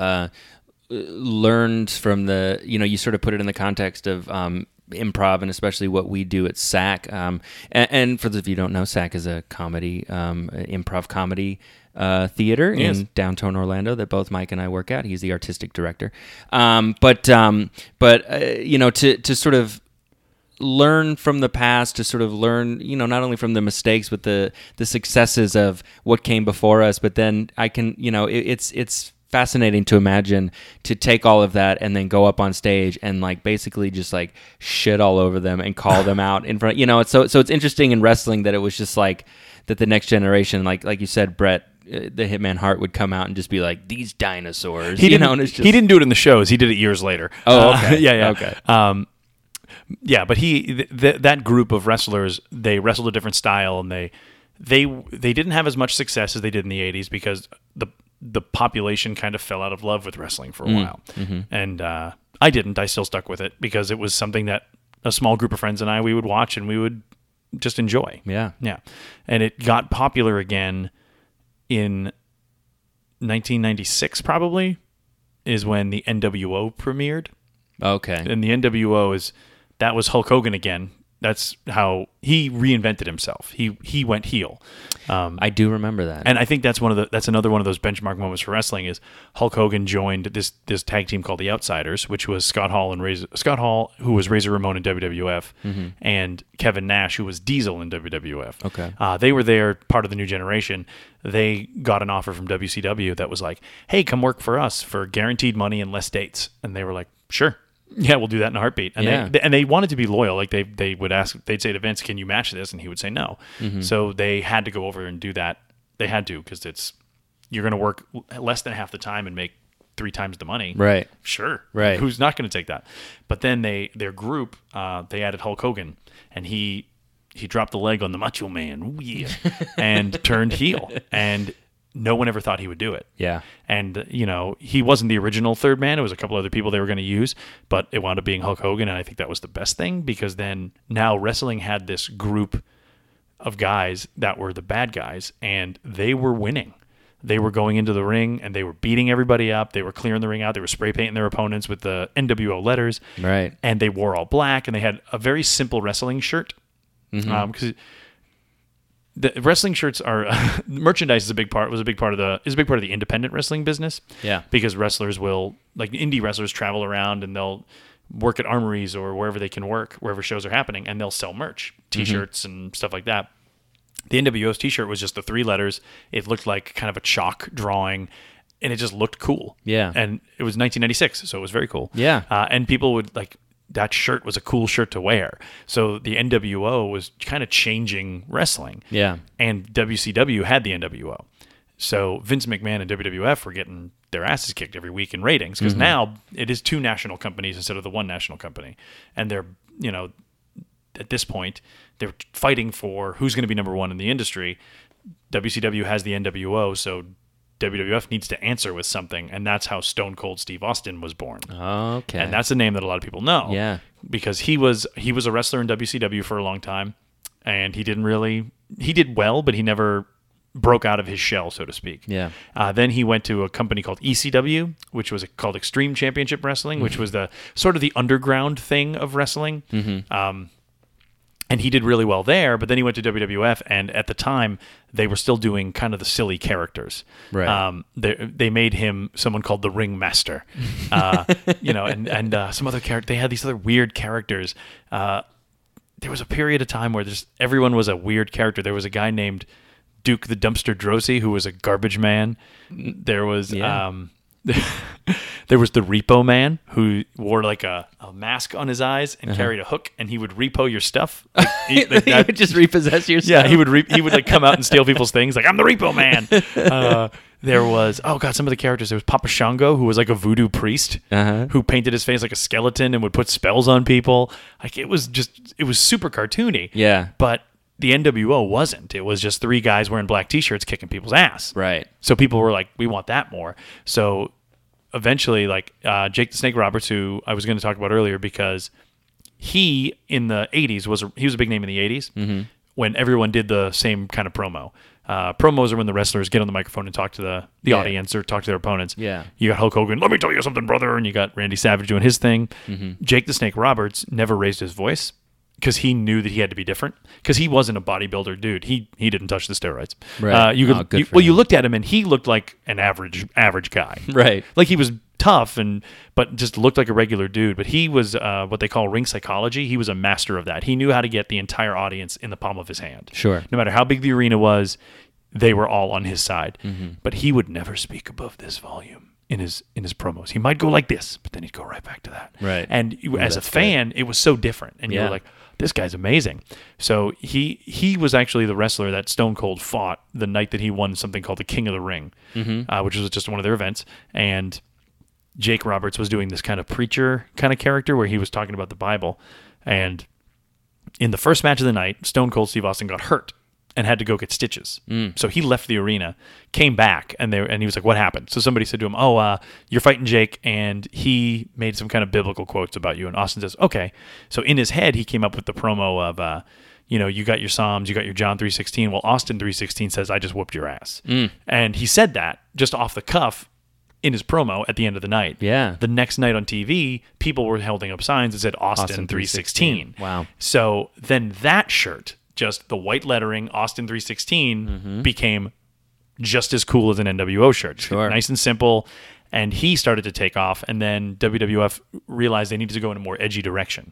learned from the, you know, you sort of put it in the context of improv, and especially what we do at SAC. And for those of you who don't know, SAC is a comedy, improv comedy theater in downtown Orlando that both Mike and I work at. He's the artistic director. You know, to sort of learn from the past, to sort of learn, you know, not only from the mistakes, but the successes of what came before us, but then I can, you know, it's fascinating to imagine to take all of that and then go up on stage and like basically just like shit all over them and call them out in front. You know, it's so it's interesting in wrestling that it was just like that the next generation, like you said, Bret the Hitman Hart would come out and just be like, these dinosaurs. He didn't do it in the shows. He did it years later. Oh, okay. Yeah. Okay. Yeah, but that group of wrestlers, they wrestled a different style, and they didn't have as much success as they did in the 80s because the population kind of fell out of love with wrestling for a while. And I didn't. I still stuck with it because it was something that a small group of friends and I, we would watch and we would just enjoy. Yeah. Yeah. And it got popular again in 1996 probably is when the NWO premiered. Okay. And the NWO was Hulk Hogan again. That's how he reinvented himself. He went heel. I do remember that, and I think that's another one of those benchmark moments for wrestling is Hulk Hogan joined this tag team called the Outsiders, which was Scott Hall, who was Razor Ramon in WWF, and Kevin Nash, who was Diesel in WWF. Okay, they were there, part of the new generation. They got an offer from WCW that was like, "Hey, come work for us for guaranteed money and less dates," and they were like, "Sure." Yeah, we'll do that in a heartbeat. And they wanted to be loyal. Like they would ask, they'd say to Vince, "Can you match this?" And he would say no. So they had to go over and do that. They had to, because you're going to work less than half the time and make 3 times the money. Right. Sure. Right. Who's not going to take that? But then their group, they added Hulk Hogan, and he dropped the leg on the Macho Man, ooh, yeah, and turned heel. And no one ever thought he would do it. Yeah. And, you know, he wasn't the original third man. It was a couple other people they were going to use, but it wound up being Hulk Hogan, and I think that was the best thing, because then now wrestling had this group of guys that were the bad guys, and they were winning. they were going into the ring and they were beating everybody up. They were clearing the ring out. They were spray painting their opponents with the NWO letters. Right. And they wore all black and they had a very simple wrestling shirt. Mm-hmm. Because the wrestling shirts are merchandise is a big part. Was a big part of the independent wrestling business. Yeah. Because wrestlers will, like, indie wrestlers travel around and they'll work at armories or wherever they can work, wherever shows are happening, and they'll sell merch, T-shirts mm-hmm. and stuff like that. The NWO's T-shirt was just the three letters. It looked like kind of a chalk drawing, and it just looked cool. Yeah. And it was 1996, so it was very cool. Yeah. And people would, like, that shirt was a cool shirt to wear. So the NWO was kind of changing wrestling. Yeah. And WCW had the NWO. So Vince McMahon and WWF were getting their asses kicked every week in ratings because mm-hmm. now it is two national companies instead of the one national company. And they're, you know, at this point, they're fighting for who's going to be number one in the industry. WCW has the NWO, so WWF needs to answer with something, and that's how Stone Cold Steve Austin was born. Okay. And that's a name that a lot of people know. Yeah. Because he was a wrestler in WCW for a long time, and he did well, but he never broke out of his shell, so to speak. Yeah. Then he went to a company called ECW, which was called Extreme Championship Wrestling, mm-hmm. which was the sort of the underground thing of wrestling. Mm-hmm. And he did really well there, but then he went to WWF, and at the time, they were still doing kind of the silly characters. Right. They made him someone called the Ringmaster, you know, and some other character. They had these other weird characters. There was a period of time where everyone was a weird character. There was a guy named Duke the Dumpster Drosy, who was a garbage man. There was... Yeah. There was the Repo Man, who wore like a mask on his eyes and uh-huh. carried a hook, and he would repo your stuff. He would just repossess your stuff. Yeah, he would like come out and steal people's things. Like, I'm the Repo Man. There was some of the characters. There was Papa Shango, who was like a voodoo priest uh-huh. who painted his face like a skeleton and would put spells on people. Like, it was super cartoony. Yeah, but the NWO wasn't. It was just three guys wearing black T-shirts kicking people's ass. Right. So people were like, we want that more. So eventually, like Jake the Snake Roberts, who I was going to talk about earlier, because he in the 80s was a big name in the 80s mm-hmm. when everyone did the same kind of promo. Promos are when the wrestlers get on the microphone and talk to the yeah. audience or talk to their opponents. Yeah. You got Hulk Hogan, let me tell you something, brother. And you got Randy Savage doing his thing. Mm-hmm. Jake the Snake Roberts never raised his voice, because he knew that he had to be different. Because he wasn't a bodybuilder dude. He didn't touch the steroids. Right. You looked at him and he looked like an average guy. Right. Like, he was tough but just looked like a regular dude. But he was what they call ring psychology. He was a master of that. He knew how to get the entire audience in the palm of his hand. Sure. No matter how big the arena was, they were all on his side. Mm-hmm. But he would never speak above this volume in his promos. He might go like this, but then he'd go right back to that. Right. And as a fan, it was so different. And you were like, this guy's amazing. So he was actually the wrestler that Stone Cold fought the night that he won something called the King of the Ring, mm-hmm. Which was just one of their events. And Jake Roberts was doing this kind of preacher kind of character where he was talking about the Bible. And in the first match of the night, Stone Cold Steve Austin got hurt and had to go get stitches. Mm. So he left the arena, came back, and he was like, what happened? So somebody said to him, you're fighting Jake, and he made some kind of biblical quotes about you. And Austin says, okay. So in his head, he came up with the promo of, you got your Psalms, you got your John 3:16. Well, Austin 3:16 says, I just whooped your ass. Mm. And he said that just off the cuff in his promo at the end of the night. Yeah. The next night on TV, people were holding up signs that said Austin 3:16. Wow. So then that shirt, just the white lettering, Austin 3:16, mm-hmm. became just as cool as an NWO shirt. Sure. Nice and simple. And he started to take off, and then WWF realized they needed to go in a more edgy direction.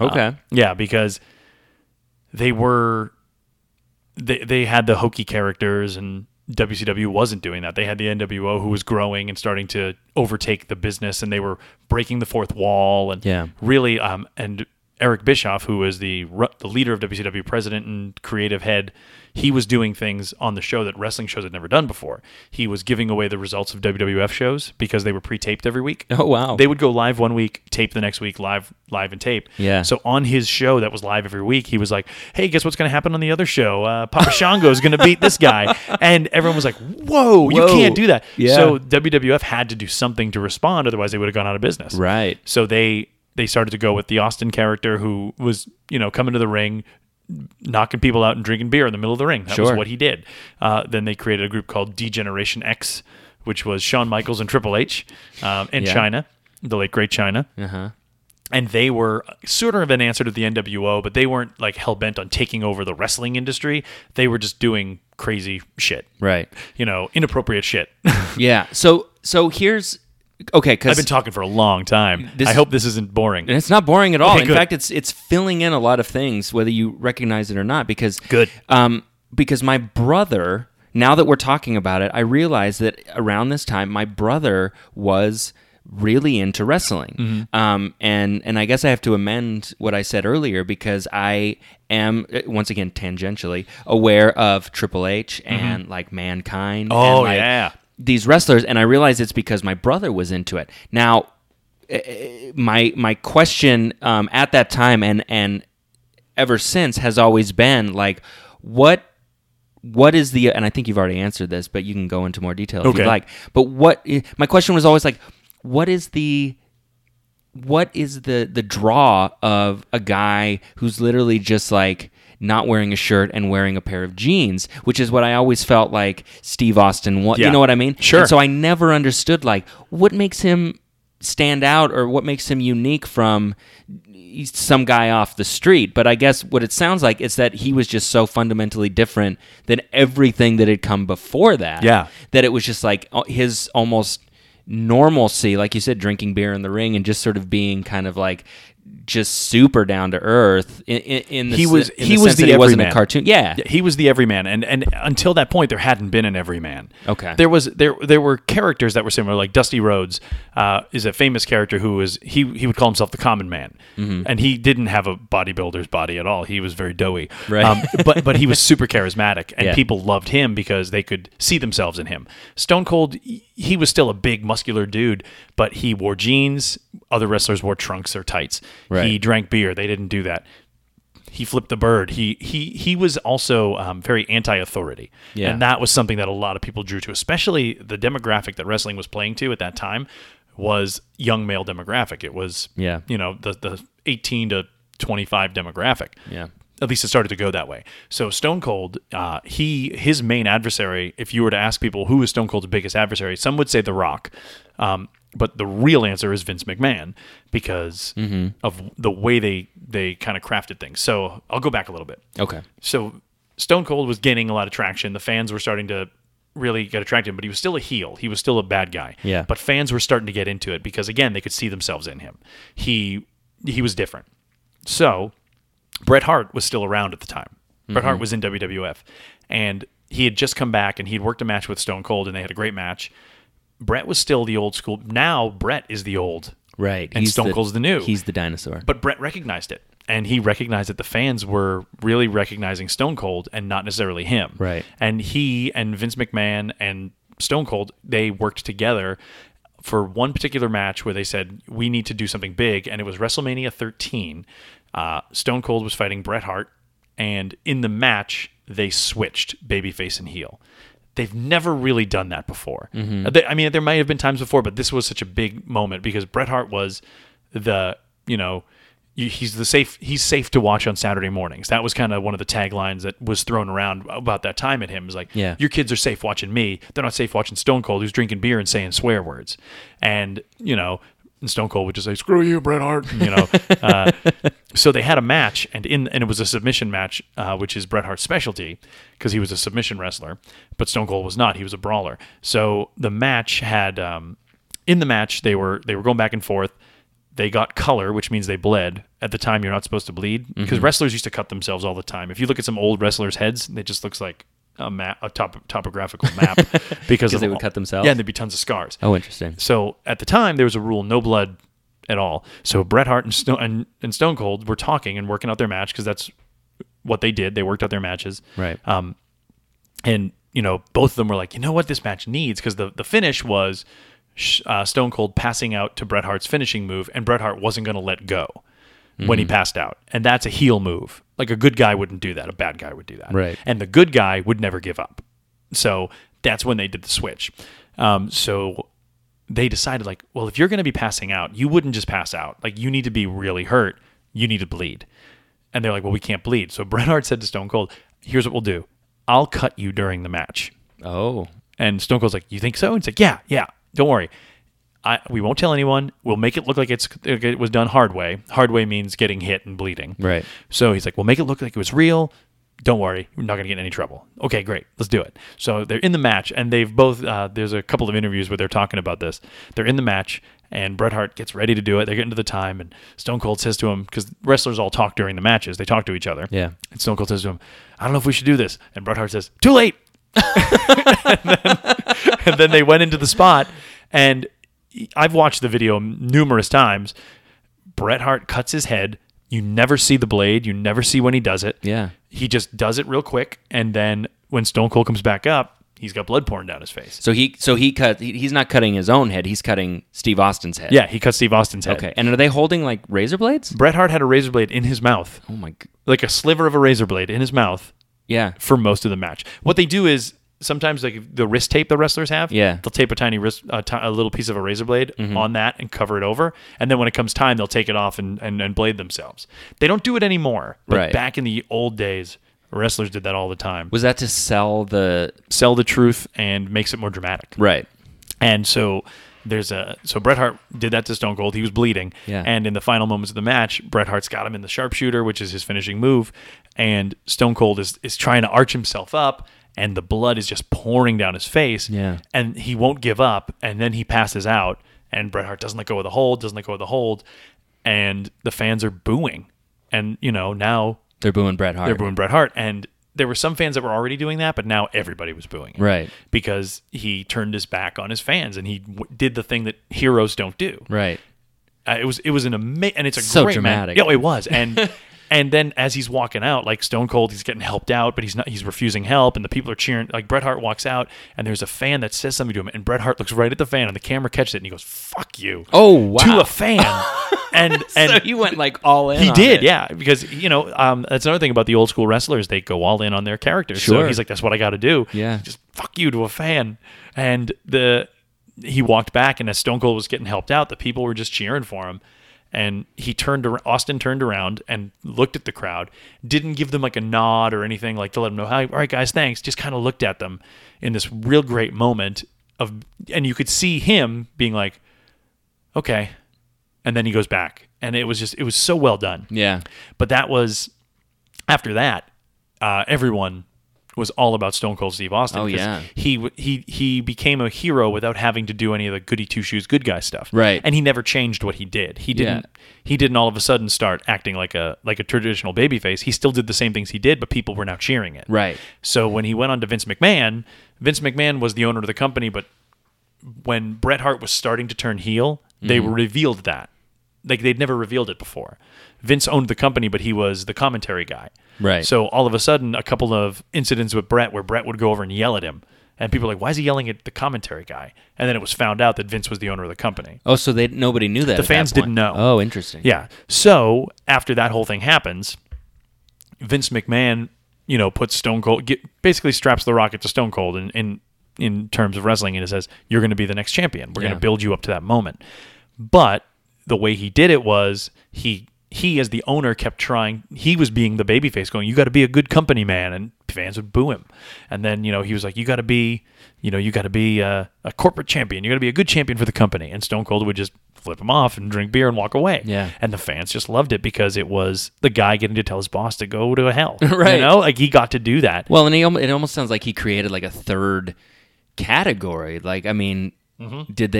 Okay. Because they had the hokey characters, and WCW wasn't doing that. They had the NWO, who was growing and starting to overtake the business, and they were breaking the fourth wall, and really Eric Bischoff, who was the leader of WCW, president and creative head, he was doing things on the show that wrestling shows had never done before. He was giving away the results of WWF shows because they were pre-taped every week. Oh, wow. They would go live one week, tape the next week, live and tape. Yeah. So on his show that was live every week, he was like, hey, guess what's going to happen on the other show? Papa Shango is going to beat this guy. And everyone was like, whoa, you can't do that. Yeah. So WWF had to do something to respond, otherwise they would have gone out of business. Right. So they started to go with the Austin character, who was, coming to the ring, knocking people out and drinking beer in the middle of the ring. That was what he did. Then they created a group called D-Generation X, which was Shawn Michaels and Triple H in China, the late great China. Uh-huh. And they were sort of an answer to the NWO, but they weren't like hell-bent on taking over the wrestling industry. They were just doing crazy shit. Right. You know, inappropriate shit. Yeah. So here's... Okay, because I've been talking for a long time. I hope this isn't boring. It's not boring at all. Okay, in fact, it's filling in a lot of things, whether you recognize it or not. Because because my brother, now that we're talking about it, I realized that around this time, my brother was really into wrestling. Mm-hmm. And I guess I have to amend what I said earlier, because I am, once again, tangentially aware of Triple H and like Mankind. Oh, and, like, yeah. These wrestlers, and I realized it's because my brother was into it. Now, my question at that time and ever since has always been like, what is the? And I think you've already answered this, but you can go into more detail if you'd like. But my question was always like, what is the draw of a guy who's literally just like not wearing a shirt and wearing a pair of jeans, which is what I always felt like Steve Austin was. Yeah. You know what I mean? Sure. And so I never understood like what makes him stand out or what makes him unique from some guy off the street. But I guess what it sounds like is that he was just so fundamentally different than everything that had come before that. Yeah. That it was just like his almost normalcy, like you said, drinking beer in the ring and just sort of being kind of like just super down to earth in the sense that he wasn't a cartoon. Yeah. He was the everyman. And until that point, there hadn't been an everyman. Okay. There were characters that were similar, like Dusty Rhodes is a famous character who was, he would call himself the common man. Mm-hmm. And he didn't have a bodybuilder's body at all. He was very doughy. Right. But he was super charismatic and people loved him because they could see themselves in him. Stone Cold, he was still a big muscular dude, but he wore jeans. Other wrestlers wore trunks or tights. Right. He drank beer. They didn't do that. He flipped the bird. He was also very anti-authority. Yeah. And that was something that a lot of people drew to, especially the demographic that wrestling was playing to at that time was young male demographic. It was, you know, the 18 to 25 demographic. Yeah. At least it started to go that way. So Stone Cold, his main adversary, if you were to ask people who is Stone Cold's biggest adversary, some would say The Rock. But the real answer is Vince McMahon because of the way they kind of crafted things. So I'll go back a little bit. Okay. So Stone Cold was gaining a lot of traction. The fans were starting to really get attracted to him, but he was still a heel. He was still a bad guy. Yeah. But fans were starting to get into it because, again, they could see themselves in him. He was different. So Bret Hart was still around at the time. Mm-hmm. Bret Hart was in WWF. And he had just come back, and he'd worked a match with Stone Cold, and they had a great match. Bret was still the old school. Now Bret is the old. Right. And Stone Cold's the new. He's the dinosaur. But Bret recognized it. And he recognized that the fans were really recognizing Stone Cold and not necessarily him. Right. And he and Vince McMahon and Stone Cold, they worked together for one particular match where they said, we need to do something big. And it was WrestleMania 13. Stone Cold was fighting Bret Hart. And in the match, they switched babyface and heel. They've never really done that before. Mm-hmm. There might have been times before, but this was such a big moment because Bret Hart was he's safe to watch on Saturday mornings. That was kind of one of the taglines that was thrown around about that time at him. It was like, your kids are safe watching me. They're not safe watching Stone Cold, who's drinking beer and saying swear words. And, you know, and Stone Cold would just say, screw you, Bret Hart, you know. So they had a match, and it was a submission match, which is Bret Hart's specialty, because he was a submission wrestler, but Stone Cold was not. He was a brawler. So the match had, in the match, they were going back and forth. They got color, which means they bled. At the time, you're not supposed to bleed, because wrestlers used to cut themselves all the time. If you look at some old wrestlers' heads, it just looks like a topographical map because they would cut themselves. Yeah, and there'd be tons of scars. Oh, interesting. So at the time, there was a rule: no blood at all. So Bret Hart and Stone Cold were talking and working out their match because that's what they did. They worked out their matches, right? And you know, both of them were like, you know what, this match needs, because the finish was Stone Cold passing out to Bret Hart's finishing move, and Bret Hart wasn't going to let go when he passed out, and that's a heel move. Like a good guy wouldn't do that. A bad guy would do that. Right. And the good guy would never give up. So that's when they did the switch. So they decided, like, well, if you're going to be passing out, you wouldn't just pass out. Like, you need to be really hurt. You need to bleed. And they're like, well, we can't bleed. So Bret Hart said to Stone Cold, here's what we'll do. I'll cut you during the match. Oh. And Stone Cold's like, you think so? And he's like, yeah, don't worry. We won't tell anyone. We'll make it look like it was done hard way. Hard way means getting hit and bleeding. Right. So he's like, we'll make it look like it was real. Don't worry. We're not going to get in any trouble. Okay, great. Let's do it. So they're in the match, and they've both, there's a couple of interviews where they're talking about this. They're in the match, and Bret Hart gets ready to do it. They're getting to the time, and Stone Cold says to him, because wrestlers all talk during the matches. They talk to each other. Yeah. And Stone Cold says to him, I don't know if we should do this. And Bret Hart says, too late. and then they went into the spot, and I've watched the video numerous times. Bret Hart cuts his head. You never see the blade. You never see when he does it. Yeah. He just does it real quick, and then when Stone Cold comes back up, he's got blood pouring down his face. He's not cutting his own head. He's cutting Steve Austin's head. Yeah, he cuts Steve Austin's head. Okay. And are they holding like razor blades? Bret Hart had a razor blade in his mouth. Oh my god. Like a sliver of a razor blade in his mouth. Yeah. For most of the match. What they do is sometimes like the wrist tape the wrestlers have, yeah, they'll tape a tiny wrist, a little piece of a razor blade on that and cover it over. And then when it comes time, they'll take it off and blade themselves. They don't do it anymore. But back in the old days, wrestlers did that all the time. Was that to sell the truth and makes it more dramatic? Right. And so so Bret Hart did that to Stone Cold. He was bleeding. Yeah. And in the final moments of the match, Bret Hart's got him in the sharpshooter, which is his finishing move. And Stone Cold is trying to arch himself up, and the blood is just pouring down his face, and he won't give up, and then he passes out, and Bret Hart doesn't let go of the hold, and the fans are booing. And, now... They're booing Bret Hart, and there were some fans that were already doing that, but now everybody was booing him. Right. Because he turned his back on his fans, and he did the thing that heroes don't do. Right. It was an amazing... And it's a so great dramatic. Yeah, it was, and... And then as he's walking out, like Stone Cold, he's getting helped out, but he's refusing help, and the people are cheering. Like Bret Hart walks out, and there's a fan that says something to him, and Bret Hart looks right at the fan, and the camera catches it, and he goes, "Fuck you!" Oh, wow. To a fan, and so he went like all in. He did, yeah, because that's another thing about the old school wrestlers; they go all in on their characters. Sure. So he's like, "That's what I got to do." Yeah, just fuck you to a fan, and he walked back, and as Stone Cold was getting helped out, the people were just cheering for him. And Austin turned around and looked at the crowd, didn't give them like a nod or anything like to let them know, hey, all right, guys, thanks. Just kind of looked at them in this real great moment and you could see him being like, okay. And then he goes back, and it was so well done. Yeah. But that was, after that, everyone was all about Stone Cold Steve Austin. Oh, yeah. He became a hero without having to do any of the goody two-shoes good guy stuff. Right. And he never changed what he did. He didn't all of a sudden start acting like a traditional babyface. He still did the same things he did, but people were now cheering it. Right. So when he went on to Vince McMahon was the owner of the company, but when Bret Hart was starting to turn heel, they revealed that. Like, they'd never revealed it before. Vince owned the company, but he was the commentary guy. Right. So all of a sudden, a couple of incidents with Bret where Bret would go over and yell at him. And people were like, why is he yelling at the commentary guy? And then it was found out that Vince was the owner of the company. Oh, so nobody knew that. The fans didn't know. Oh, interesting. Yeah. So after that whole thing happens, Vince McMahon, puts Stone Cold, basically straps the rocket to Stone Cold in terms of wrestling, and it says, you're going to be the next champion. We're going to build you up to that moment. But the way he did it was he as the owner kept trying. He was being the babyface, going, "You got to be a good company man," and fans would boo him. And then he was like, "You got to be, a corporate champion. You got to be a good champion for the company." And Stone Cold would just flip him off and drink beer and walk away. Yeah. And the fans just loved it because it was the guy getting to tell his boss to go to hell. Right. Like he got to do that. Well, and it almost sounds like he created like a third category. Like, I mean. Mm-hmm. Did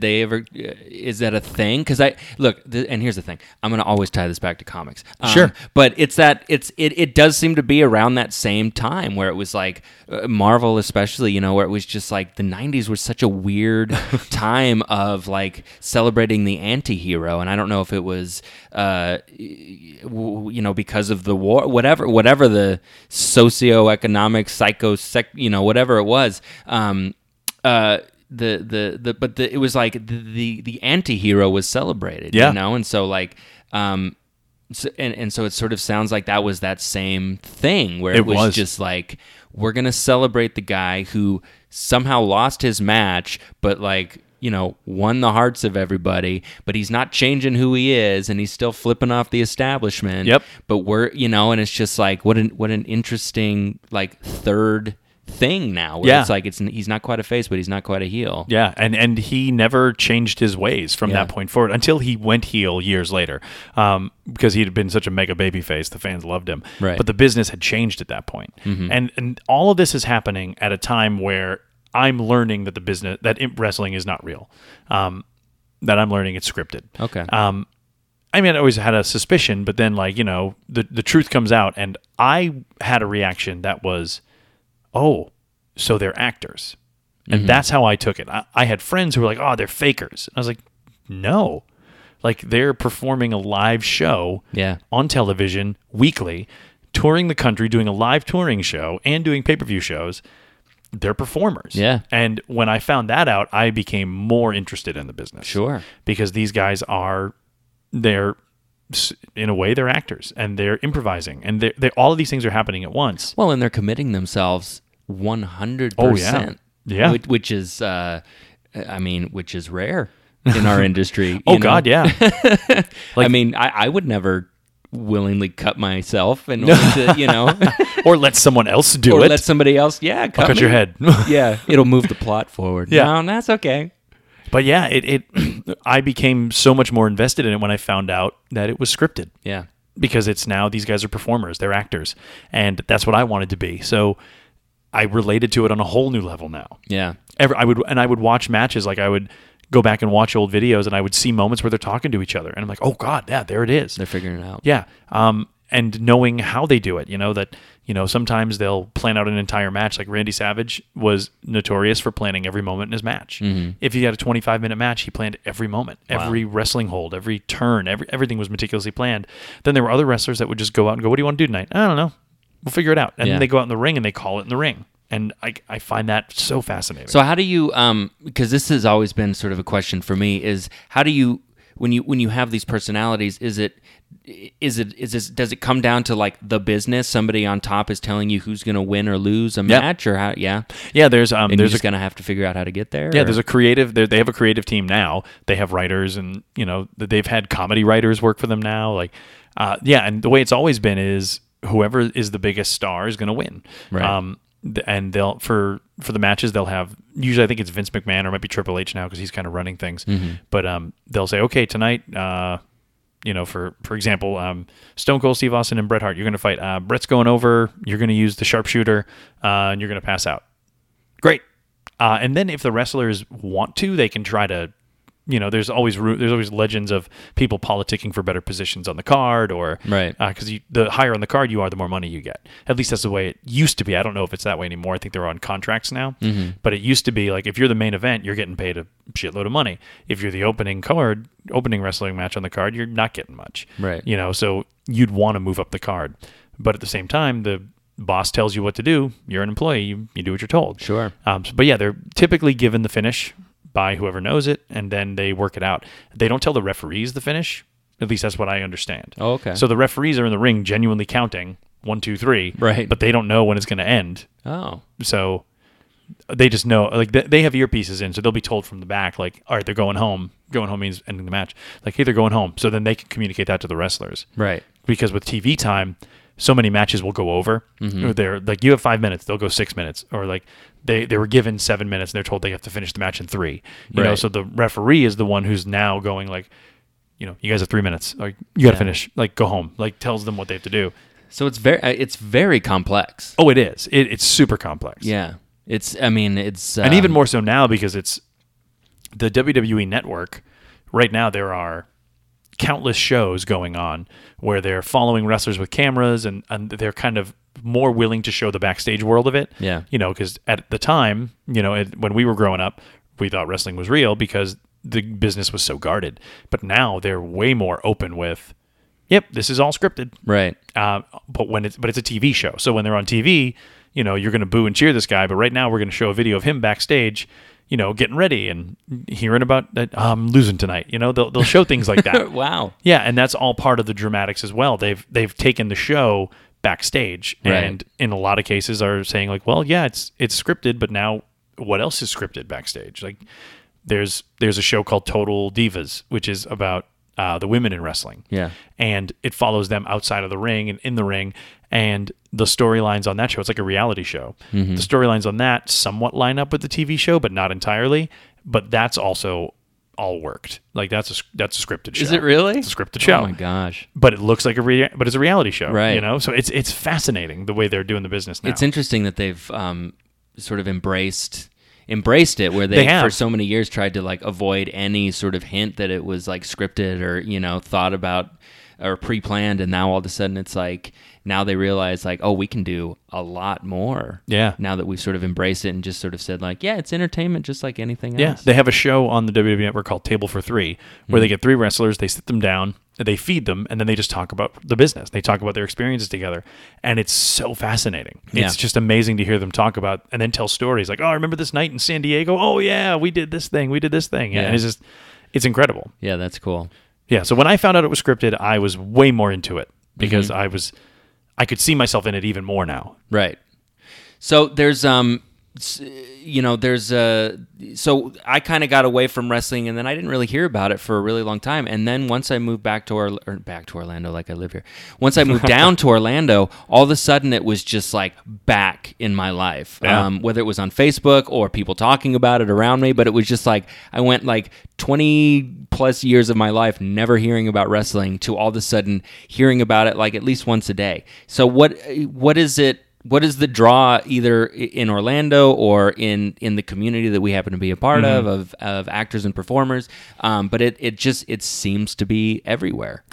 they ever? Is that a thing? Because and here's the thing. I'm gonna always tie this back to comics. Sure, but it does seem to be around that same time where it was like Marvel, especially. Where it was just like the '90s were such a weird time of like celebrating the anti-hero, and I don't know if it was because of the war, whatever the socioeconomic whatever it was. It was like the anti-hero was celebrated, and so like, so it sort of sounds like that was that same thing where it was just like, we're gonna celebrate the guy who somehow lost his match, but like. you know, won the hearts of everybody, but he's not changing who he is, and he's still flipping off the establishment. Yep. But we're, you know, and it's just like, what an interesting, like, third thing now, where it's like, he's not quite a face, but he's not quite a heel. Yeah, and he never changed his ways from that point forward until he went heel years later, because he had been such a mega baby face, the fans loved him. Right. But the business had changed at that point. Mm-hmm. And all of this is happening at a time where I'm learning that the business, that wrestling is not real, that I'm learning it's scripted. Okay. I mean, I always had a suspicion, but then, like, you know, the truth comes out, and I had a reaction that was, oh, so they're actors. And that's how I took it. I had friends who were like, oh, they're fakers. And I was like, no. Like, they're performing a live show on television weekly, touring the country, doing a live touring show, and doing pay-per-view shows. They're performers. Yeah. And when I found that out, I became more interested in the business. Sure. Because these guys are, they're, in a way, they're actors, and they're improvising, and they all of these things are happening at once. Well, and they're committing themselves 100%. Oh, yeah. Which is, I mean, which is rare in our industry. Oh, you know? God, yeah. Like, I mean, I would never willingly cut myself in order to, you know. Or let someone else do it. Or let somebody else, cut me. Your head. Yeah, it'll move the plot forward. Yeah. No, that's okay. But yeah, it I became so much more invested in it when I found out that it was scripted. Yeah. Because it's now, these guys are performers, they're actors, and that's what I wanted to be. So I related to it on a whole new level now. Yeah. I would watch matches, like I would go back and watch old videos, and I would see moments where they're talking to each other, and I'm like, "Oh God, yeah, there it is." They're figuring it out. Yeah. And knowing how they do it, you know, that, you know, sometimes they'll plan out an entire match. Like Randy Savage was notorious for planning every moment in his match. Mm-hmm. If he had a 25-minute match, he planned every moment, every wrestling hold, every turn, everything was meticulously planned. Then there were other wrestlers that would just go out and go, "What do you want to do tonight?" "I don't know. We'll figure it out." And then they go out in the ring and they call it in the ring. And I find that so fascinating. So how do you, because this has always been sort of a question for me, is how do you, when you have these personalities, does it come down to, like, the business? Somebody on top is telling you who's going to win or lose a match, or how? Yeah. Yeah. There's just going to have to figure out how to get there. Yeah. Or? There's a creative, they have a creative team now. They have writers, and, you know, they've had comedy writers work for them now. Like, and the way it's always been is whoever is the biggest star is going to win. Right. And they'll, for the matches, they'll have, usually I think it's Vince McMahon, or it might be Triple H now, because he's kind of running things. Mm-hmm. But they'll say, okay, tonight, you know, for example, Stone Cold Steve Austin and Bret Hart, you're going to fight. Bret's going over, you're going to use the sharpshooter, and you're going to pass out. Great. And then if the wrestlers want to, they can try to, you know, there's always legends of people politicking for better positions on the card, or right, because the higher on the card you are, the more money you get. At least that's the way it used to be. I don't know if it's that way anymore. I think they're on contracts now. Mm-hmm. But it used to be like, if you're the main event, you're getting paid a shitload of money. If you're the opening wrestling match on the card, you're not getting much. Right. You know, so you'd want to move up the card, but at the same time, the boss tells you what to do. You're an employee. You do what you're told. Sure. But yeah, they're typically given the finish by whoever knows it, and then they work it out. They don't tell the referees the finish. At least that's what I understand. Oh, okay. So the referees are in the ring genuinely counting 1, 2, 3, right? But they don't know when it's going to end. Oh. So they just know, like, they have earpieces in, so they'll be told from the back, like, all right, they're going home. Going home means ending the match. Like, hey, they're going home. So then they can communicate that to the wrestlers. Right. Because with TV time, so many matches will go over. Mm-hmm. They're like, you have 5 minutes, they'll go 6 minutes. Or like they were given 7 minutes and they're told they have to finish the match in 3. You know, so the referee is the one who's now going, like, you know, you guys have 3 minutes. Like, you gotta finish. Like, go home. Like, tells them what they have to do. So it's very complex. Oh, it is. It's super complex. Yeah. And even more so now, because it's the WWE network. Right now there are countless shows going on where they're following wrestlers with cameras, and they're kind of more willing to show the backstage world of it. Yeah. You know, because at the time, you know, when we were growing up, we thought wrestling was real because the business was so guarded. But now they're way more open with, yep, this is all scripted. Right. But it's a TV show. So when they're on TV, you know, you're going to boo and cheer this guy, but right now we're going to show a video of him backstage, you know, getting ready and hearing about that, I'm losing tonight. You know, they'll show things like that. Wow. Yeah, and that's all part of the dramatics as well. They've taken the show backstage, and in a lot of cases are saying, like, well, yeah, it's scripted, but now what else is scripted backstage? Like, there's a show called Total Divas, which is about the women in wrestling. Yeah. And it follows them outside of the ring and in the ring. And the storylines on that show, it's like a reality show. Mm-hmm. The storylines on that somewhat line up with the TV show, but not entirely. But that's also all worked. Like that's a scripted show. Is it really? It's a scripted show. Oh my gosh. But it looks like but it's a reality show. Right. You know? So it's fascinating the way they're doing the business now. It's interesting that they've sort of embraced it, where they for so many years tried to like avoid any sort of hint that it was like scripted or, you know, thought about or pre-planned. And now all of a sudden it's like, now they realize like, oh, we can do a lot more. Yeah. Now that we've sort of embraced it and just sort of said like, yeah, it's entertainment just like anything else. Yeah. They have a show on the WWE Network called Table for Three, where they get three wrestlers, they sit them down, they feed them, and then they just talk about the business. They talk about their experiences together, and it's so fascinating. It's just amazing to hear them talk about and then tell stories like, oh, I remember this night in San Diego. Oh, yeah, we did this thing. Yeah. And it's incredible. Yeah, that's cool. Yeah, so when I found out it was scripted, I was way more into it because I could see myself in it even more now. Right. So there's so I kind of got away from wrestling, and then I didn't really hear about it for a really long time. And then once I moved back to Orlando, like I live here. Once I moved down to Orlando, all of a sudden it was just like back in my life. Yeah. Whether it was on Facebook or people talking about it around me, but it was just like I went like 20 plus years of my life never hearing about wrestling to all of a sudden hearing about it like at least once a day. So what is it? What is the draw either in Orlando or in the community that we happen to be a part of actors and performers? But it seems to be everywhere.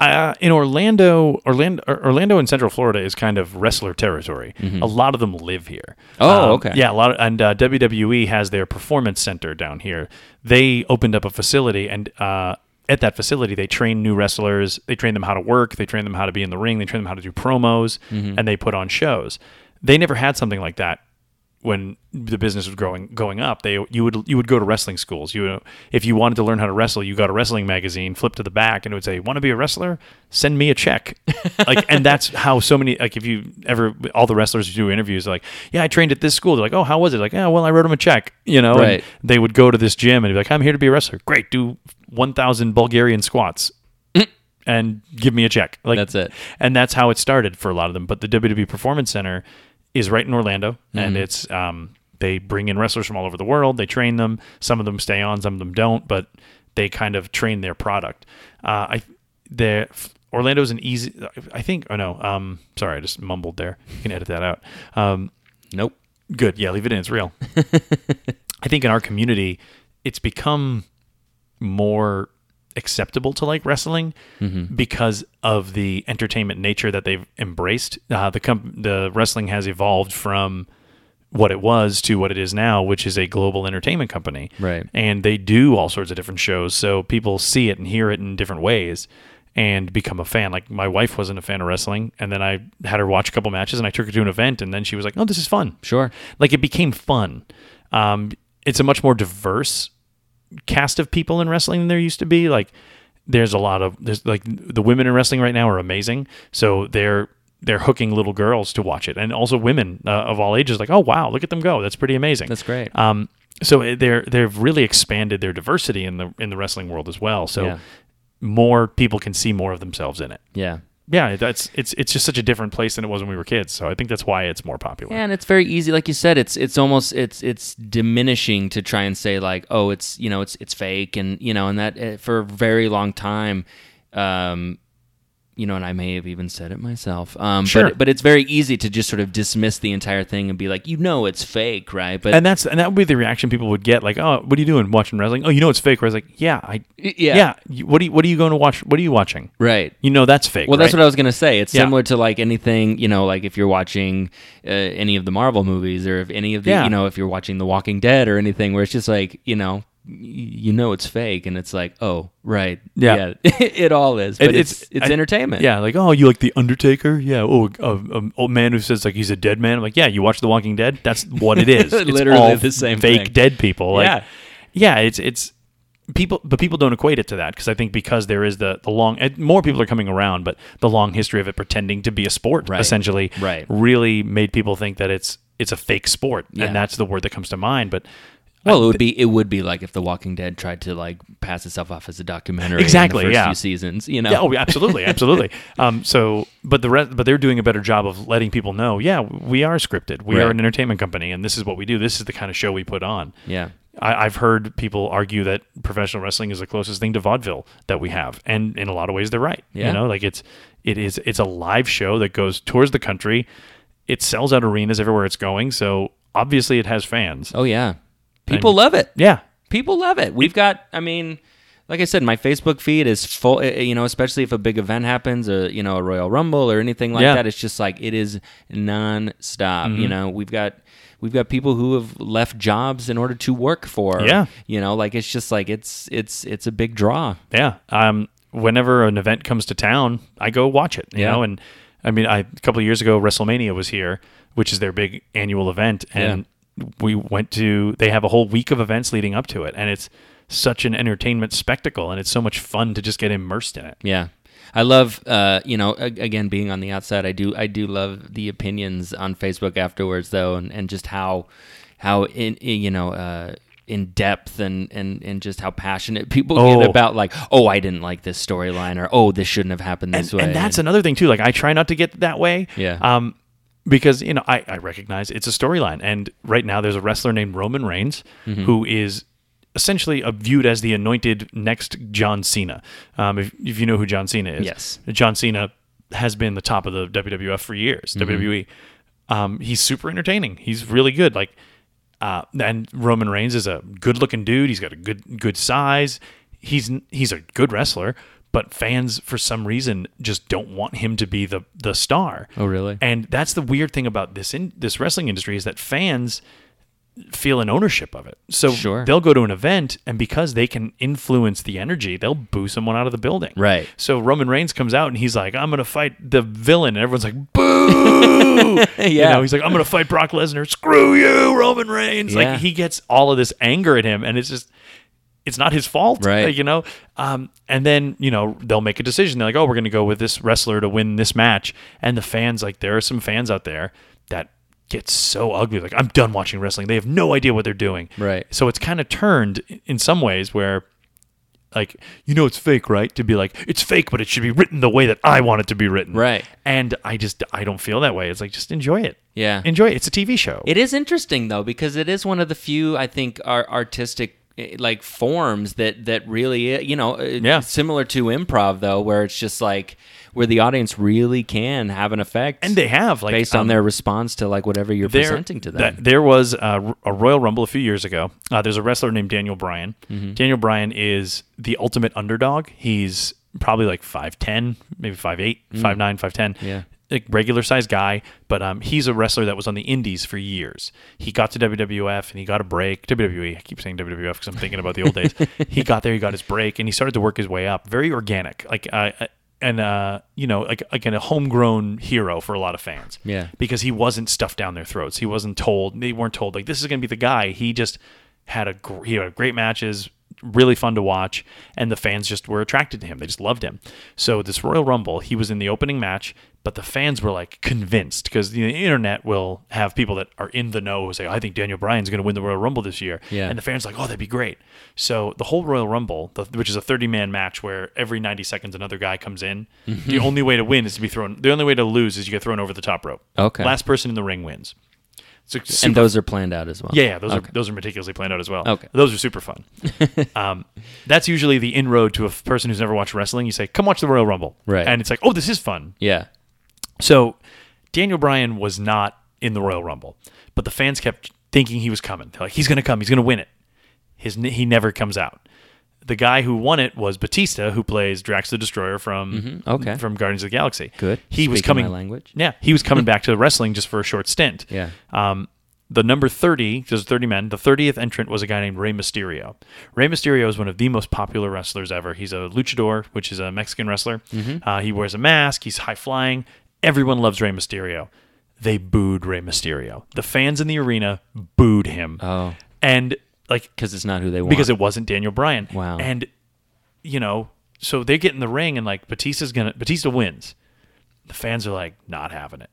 In Orlando and Central Florida is kind of wrestler territory. Mm-hmm. A lot of them live here. Oh, okay. Yeah, and WWE has their performance center down here. They opened up a facility and... at that facility, they train new wrestlers. They train them how to work. They train them how to be in the ring. They train them how to do promos, and they put on shows. They never had something like that when the business was going up. You would go to wrestling schools. If you wanted to learn how to wrestle, you got a wrestling magazine, flip to the back, and it would say, "Want to be a wrestler? Send me a check." And that's how so many all the wrestlers who do interviews are like, "Yeah, I trained at this school." They're like, "Oh, how was it?" Like, "Yeah, well, I wrote them a check." You know, right. And they would go to this gym and be like, "I'm here to be a wrestler." Great, do 1,000 Bulgarian squats and give me a check. Like, that's it. And that's how it started for a lot of them. But the WWE Performance Center is right in Orlando, and it's they bring in wrestlers from all over the world. They train them. Some of them stay on, some of them don't, but they kind of train their product. Orlando's an easy, I think, oh no, sorry, I just mumbled there. You can edit that out. Nope. Good, yeah, leave it in, it's real. I think in our community, it's become more acceptable to like wrestling because of the entertainment nature that they've embraced. The wrestling has evolved from what it was to what it is now, which is a global entertainment company. Right. And they do all sorts of different shows. So people see it and hear it in different ways and become a fan. Like my wife wasn't a fan of wrestling, and then I had her watch a couple matches and I took her to an event, and then she was like, "Oh, this is fun." Sure. Like it became fun. It's a much more diverse cast of people in wrestling than there used to be. Like there's like the women in wrestling right now are amazing. So they're hooking little girls to watch it, and also women of all ages. Like, "Oh wow, look at them go. That's pretty amazing. That's great." So they've really expanded their diversity in the wrestling world as well. So more people can see more of themselves in it. Yeah. Yeah, it's just such a different place than it was when we were kids. So I think that's why it's more popular. Yeah, and it's very easy, like you said. It's almost diminishing to try and say like, "Oh, it's, you know, it's fake," and you know, and that for a very long time, you know, and I may have even said it myself. Sure. But it's very easy to just sort of dismiss the entire thing and be like, "You know, it's fake, right?" But that would be the reaction people would get, like, "Oh, what are you doing watching wrestling? Oh, you know, it's fake." Where I was like, yeah. What are you going to watch? What are you watching? Right. You know, that's fake. Well, that's what I was gonna say. It's similar to like anything, you know, like if you're watching any of the Marvel movies, or if any of the, you know, if you're watching The Walking Dead or anything, where it's just like, you know it's fake, and it's like, "Oh, right, yeah it all is," but it's entertainment. Yeah, like, "Oh, you like The Undertaker?" Yeah. "Oh, an old man who says like he's a dead man." I'm like, "Yeah, you watch The Walking Dead? That's what it is." It's literally all the same fake thing. Dead people. Like, yeah, it's people, but people don't equate it to that, because I think because there is the long, more people are coming around, but the long history of it pretending to be a sport, essentially, really made people think that it's a fake sport, and that's the word that comes to mind. But Well, it would be like if The Walking Dead tried to like pass itself off as a documentary. Exactly. In the first few seasons, you know. Yeah, oh, absolutely, absolutely. But they're doing a better job of letting people know. Yeah, we are scripted. We are an entertainment company, and this is what we do. This is the kind of show we put on. Yeah. I've heard people argue that professional wrestling is the closest thing to vaudeville that we have, and in a lot of ways, they're right. Yeah. You know, like it's a live show that tours the country. It sells out arenas everywhere it's going, so obviously it has fans. Oh yeah. People love it. Yeah. People love it. We've got, I mean, like I said, my Facebook feed is full, you know, especially if a big event happens or, you know, a Royal Rumble or anything like that. It's just like, it is nonstop. Mm-hmm. You know, we've got people who have left jobs in order to work for, you know, like, it's just like, it's a big draw. Yeah. Whenever an event comes to town, I go watch it, you know, and I mean, a couple of years ago, WrestleMania was here, which is their big annual event. And they have a whole week of events leading up to it, and it's such an entertainment spectacle, and it's so much fun to just get immersed in it. Yeah. I love, you know, again, being on the outside, I do love the opinions on Facebook afterwards, though, and just how in you know, in depth and just how passionate people get about like, oh, I didn't like this storyline, or, oh, this shouldn't have happened this way. And that's another thing too. Like, I try not to get that way. Yeah. Because, you know, I recognize it's a storyline. And right now there's a wrestler named Roman Reigns who is essentially viewed as the anointed next John Cena. If you know who John Cena is. Yes. John Cena has been the top of the WWF for years, WWE. He's super entertaining. He's really good. Like, and Roman Reigns is a good-looking dude. He's got a good size. He's a good wrestler. But fans, for some reason, just don't want him to be the star. Oh, really? And that's the weird thing about this wrestling industry, is that fans feel an ownership of it. So they'll go to an event, and because they can influence the energy, they'll boo someone out of the building. Right. So Roman Reigns comes out, and he's like, I'm going to fight the villain. And everyone's like, boo! Yeah. You know, he's like, I'm going to fight Brock Lesnar. Screw you, Roman Reigns! Yeah. Like, he gets all of this anger at him, and it's just... It's not his fault, right? You know? And then, you know, they'll make a decision. They're like, oh, we're going to go with this wrestler to win this match. And the fans, like, there are some fans out there that get so ugly. Like, I'm done watching wrestling. They have no idea what they're doing. Right. So it's kind of turned in some ways where, like, you know, it's fake, right? To be like, it's fake, but it should be written the way that I want it to be written. Right. And I don't feel that way. It's like, just enjoy it. Yeah. Enjoy it. It's a TV show. It is interesting, though, because it is one of the few, I think, are artistic like forms that really, you know, similar to improv, though, where it's just like, where the audience really can have an effect, and they have, like, based on their response to like whatever you're presenting to them. There was a Royal Rumble a few years ago. There's a wrestler named Daniel Bryan. Mm-hmm. Daniel Bryan is the ultimate underdog. He's probably like 5'10", maybe 5'8", 5'9", 5'10". Yeah. Like, regular size guy, but he's a wrestler that was on the indies for years. He got to WWF and he got a break. WWE, I keep saying WWF because I'm thinking about the old days. He got there, he got his break, and he started to work his way up. Very organic, like, you know, like a homegrown hero for a lot of fans. Yeah, because he wasn't stuffed down their throats. He wasn't told. They weren't told like, this is going to be the guy. He just had he had great matches, really fun to watch, and the fans just were attracted to him. They just loved him. So this Royal Rumble, he was in the opening match. But the fans were like convinced, because the internet will have people that are in the know who say, I think Daniel Bryan's going to win the Royal Rumble this year. Yeah. And the fans are like, oh, that'd be great. So the whole Royal Rumble, which is a 30-man match where every 90 seconds another guy comes in, the only way to win is to be thrown. The only way to lose is you get thrown over the top rope. Okay. Last person in the ring wins. And those are planned out as well. Yeah, those are meticulously planned out as well. Okay. Those are super fun. That's usually the inroad to a person who's never watched wrestling. You say, come watch the Royal Rumble. Right. And it's like, oh, this is fun. Yeah. So Daniel Bryan was not in the Royal Rumble, but the fans kept thinking he was coming. They're like, he's going to come. He's going to win it. He never comes out. The guy who won it was Batista, who plays Drax the Destroyer from Guardians of the Galaxy. Good. He was coming. Speaking my language. Yeah, he was coming back to wrestling just for a short stint. Yeah. The number 30, there's 30 men, the 30th entrant was a guy named Rey Mysterio. Rey Mysterio is one of the most popular wrestlers ever. He's a luchador, which is a Mexican wrestler. Mm-hmm. He wears a mask. He's high-flying. Everyone loves Rey Mysterio. They booed Rey Mysterio. The fans in the arena booed him. Oh. And like, because it's not who they want. Because it wasn't Daniel Bryan. Wow. And, you know, so they get in the ring and like, Batista wins. The fans are like, not having it.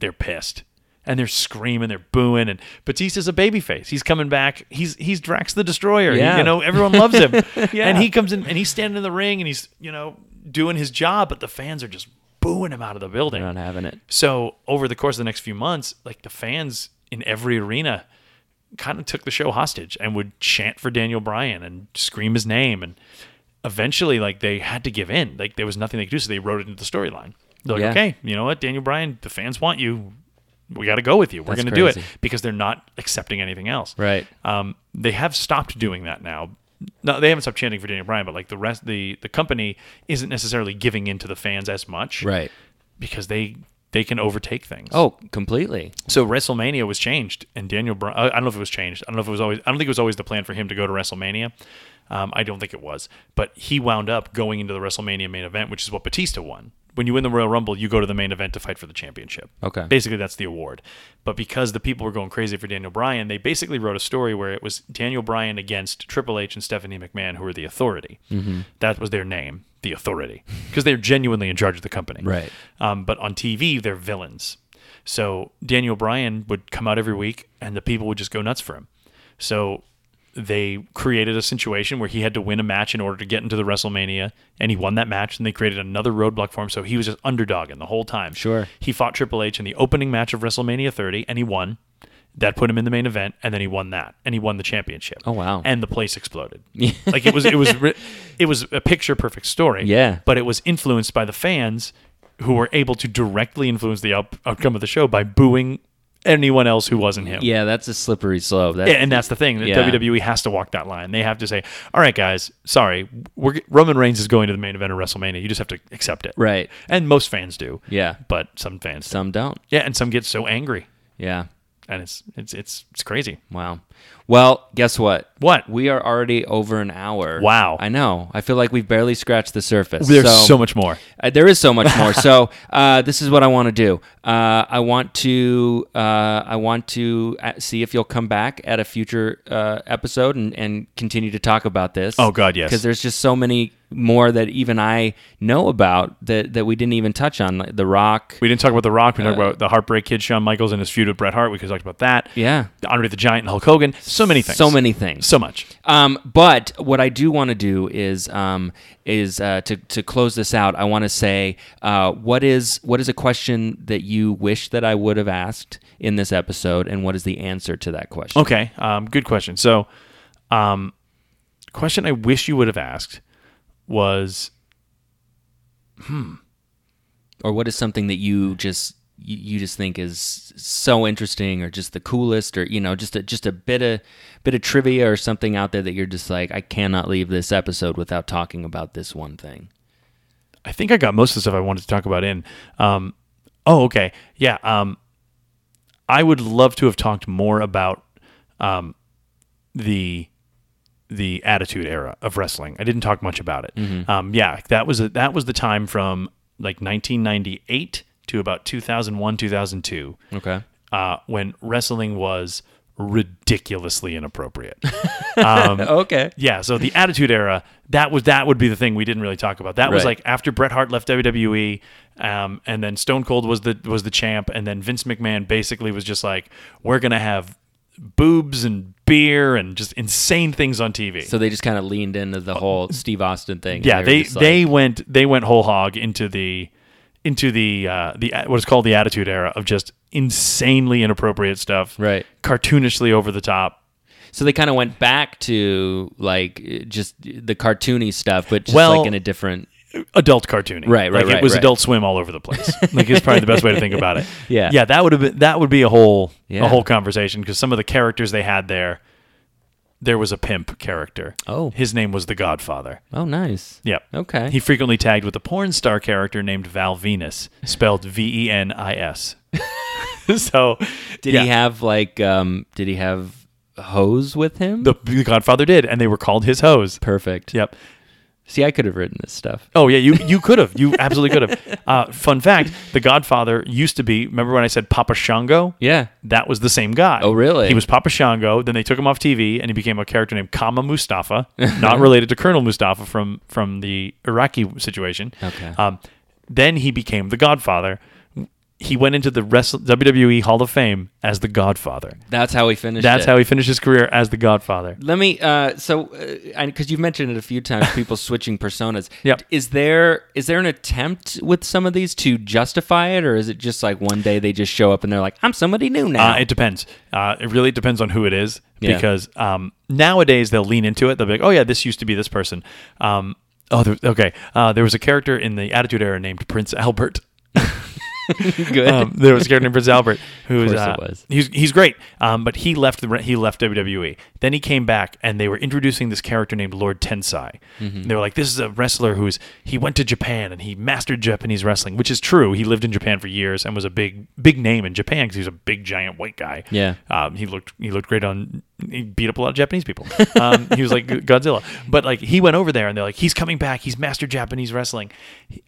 They're pissed. and they're screaming, they're booing, and Batista's a babyface. He's coming back. He's Drax the Destroyer. Yeah. He, you know, everyone loves him. Yeah. And he comes in and he's standing in the ring and he's, you know, doing his job, but the fans are just booing him out of the building. They're not having it. So over the course of the next few months, like the fans in every arena kind of took the show hostage and would chant for Daniel Bryan and scream his name, and eventually, like, they had to give in. Like, there was nothing they could do, so they wrote it into the storyline. They're like, okay, you know what, Daniel Bryan, the fans want you. We got to go with you. We're going to do it, because they're not accepting anything else. Right. They have stopped doing that now. No, they haven't stopped chanting for Daniel Bryan, but like the rest, the company isn't necessarily giving in to the fans as much, right? Because they can overtake things. Oh, completely. So WrestleMania was changed, and Daniel Bryan. I don't know if it was changed. I don't know if it was always. I don't think it was always the plan for him to go to WrestleMania. I don't think it was, but he wound up going into the WrestleMania main event, which is what Batista won. When you win the Royal Rumble, you go to the main event to fight for the championship. Okay. Basically, that's the award. But because the people were going crazy for Daniel Bryan, they basically wrote a story where it was Daniel Bryan against Triple H and Stephanie McMahon, who are the Authority. Mm-hmm. That was their name, the Authority, because they're genuinely in charge of the company. Right. But on TV, they're villains. So Daniel Bryan would come out every week, and the people would just go nuts for him. So they created a situation where he had to win a match in order to get into the WrestleMania, and he won that match, and they created another roadblock for him, so he was just underdogging the whole time. Sure. He fought Triple H in the opening match of WrestleMania 30, and he won. That put him in the main event, and then he won that, and he won the championship. Oh, wow. And the place exploded. Like, it was a picture-perfect story. Yeah. But it was influenced by the fans, who were able to directly influence the outcome of the show by booing anyone else who wasn't him. Yeah, that's a slippery slope. And that's the thing. Yeah. WWE has to walk that line. They have to say, all right, guys, sorry, Roman Reigns is going to the main event of WrestleMania. You just have to accept it. Right. And most fans do. Yeah. But some fans don't. Yeah, and some get so angry. Yeah. And it's crazy. Wow. Well, guess what? What? We are already over an hour. Wow. I know. I feel like we've barely scratched the surface. There's so much more. There is so much more. So this is what I want to do. I want to see if you'll come back at a future episode and continue to talk about this. Oh, God, yes. Because there's just so many more that even I know about that we didn't even touch on. Like The Rock. We didn't talk about The Rock. We talked about the Heartbreak Kid, Shawn Michaels, and his feud with Bret Hart. We could talk about that. Yeah. Andre the Giant and Hulk Hogan. So many things. So much. But what I do want to do is to close this out, I want to say what is a question that you wish that I would have asked in this episode, and what is the answer to that question? Okay, good question. So, question I wish you would have asked was, or what is something that you just think is so interesting, or just the coolest, or, you know, just a bit of trivia or something out there that you're just like, I cannot leave this episode without talking about this one thing. I think I got most of the stuff I wanted to talk about in. Okay. Yeah. I would love to have talked more about the Attitude Era of wrestling. I didn't talk much about it. Mm-hmm. Yeah, that was the time from like 1998 to about 2001, 2002. Okay. When wrestling was ridiculously inappropriate. Okay. Yeah, so the Attitude Era, that would be the thing we didn't really talk about. That was like after Bret Hart left WWE, and then Stone Cold was the champ, and then Vince McMahon basically was just like, we're going to have boobs and beer and just insane things on TV. So they just kind of leaned into the whole Steve Austin thing. Yeah, they went whole hog into the what is called the Attitude Era of just insanely inappropriate stuff, right? Cartoonishly over the top. So they kind of went back to like just the cartoony stuff, but just like in a different adult cartooning, right? Like it was Adult Swim all over the place. Like it's probably the best way to think about it. Yeah, yeah, that would be a whole conversation, because some of the characters they had there. There was a pimp character. Oh. His name was The Godfather. Oh, nice. Yep. Okay. He frequently tagged with a porn star character named Val Venis, spelled V-E-N-I-S. So, did he have like, did he have hoes with him? The Godfather did, and they were called his hoes. Perfect. Yep. See, I could have written this stuff. Oh, yeah, you could have. You absolutely could have. Fun fact, The Godfather used to be, remember when I said Papa Shango? Yeah. That was the same guy. Oh, really? He was Papa Shango. Then they took him off TV, and he became a character named Kama Mustafa, not related to Colonel Mustafa from the Iraqi situation. Okay. Then he became The Godfather. he went into the WWE Hall of Fame as the Godfather. That's how he finished. That's how he finished his career, as the Godfather. Let me. Because you've mentioned it a few times, people switching personas. Yep. Is there an attempt with some of these to justify it, or is it just like one day they just show up and they're like, I'm somebody new now? It depends. It really depends on who it is, because nowadays they'll lean into it. They'll be like, oh yeah, this used to be this person. There was a character in the Attitude Era named Prince Albert. Good. There was a character named Prince Albert who was, he's great, but he left WWE. Then he came back, and they were introducing this character named Lord Tensai. Mm-hmm. They were like, this is a wrestler he went to Japan and he mastered Japanese wrestling, which is true. He lived in Japan for years and was a big name in Japan because he was a big giant white guy. Yeah, he looked great on. He beat up a lot of Japanese people. He was like Godzilla, but like he went over there and they're like, he's coming back. He's mastered Japanese wrestling,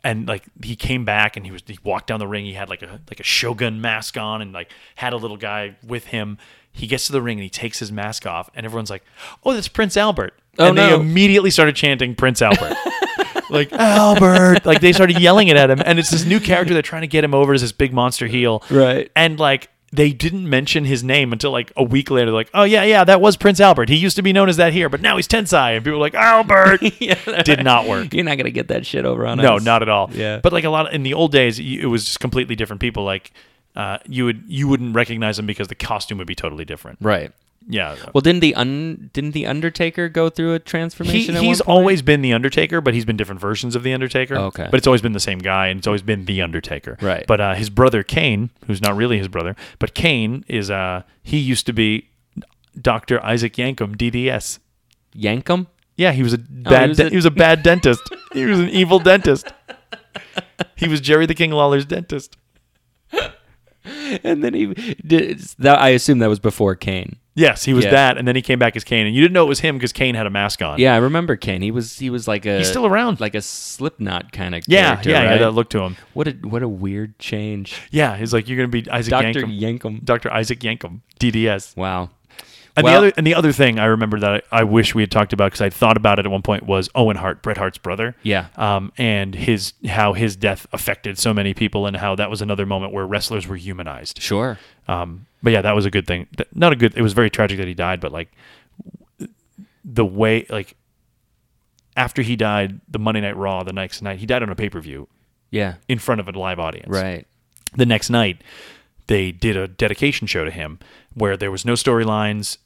and like he came back and he walked down the ring. He had like a shogun mask on and like had a little guy with him. He gets to the ring and he takes his mask off, and everyone's like, "Oh, that's Prince Albert!" They immediately started chanting Prince Albert. Like, Albert! Like they started yelling it at him, and it's this new character. They're trying to get him over as this big monster heel, right? And like. They didn't mention his name until like a week later. They're like, oh, yeah, that was Prince Albert. He used to be known as that here, but now he's Tensai. And people are like, Albert! Did not work. You're not going to get that shit over on us. No, not at all. Yeah. But like in the old days, it was just completely different people. Like you wouldn't recognize them because the costume would be totally different. Right. Yeah. Well, didn't the Undertaker go through a transformation? He's always been the Undertaker, but he's been different versions of the Undertaker. Okay. But it's always been the same guy, and it's always been the Undertaker. Right. But his brother Kane, who's not really his brother, but Kane is he used to be Dr. Isaac Yankum, DDS. Yankum? Yeah, he was a bad. He was a bad dentist. He was an evil dentist. He was Jerry the King Lawler's dentist. And then I assume that was before Kane. Yes, he was that, and then he came back as Kane, and you didn't know it was him because Kane had a mask on. Yeah, I remember Kane. He was like a... He's still around. Like a Slipknot kind of character, right? Yeah, that look to him. What a weird change. Yeah, he's like, you're going to be Isaac Yankum. Dr. Isaac Yankum, DDS. Wow. And the other thing I remember that I wish we had talked about, because I thought about it at one point, was Owen Hart, Bret Hart's brother. Yeah. And how his death affected so many people, and how that was another moment where wrestlers were humanized. Sure. But yeah, that was a good thing. It was very tragic that he died, but like the way, like after he died, the Monday Night Raw, the next night, he died on a pay-per-view. Yeah. In front of a live audience. Right. The next night, they did a dedication show to him where there was no storylines.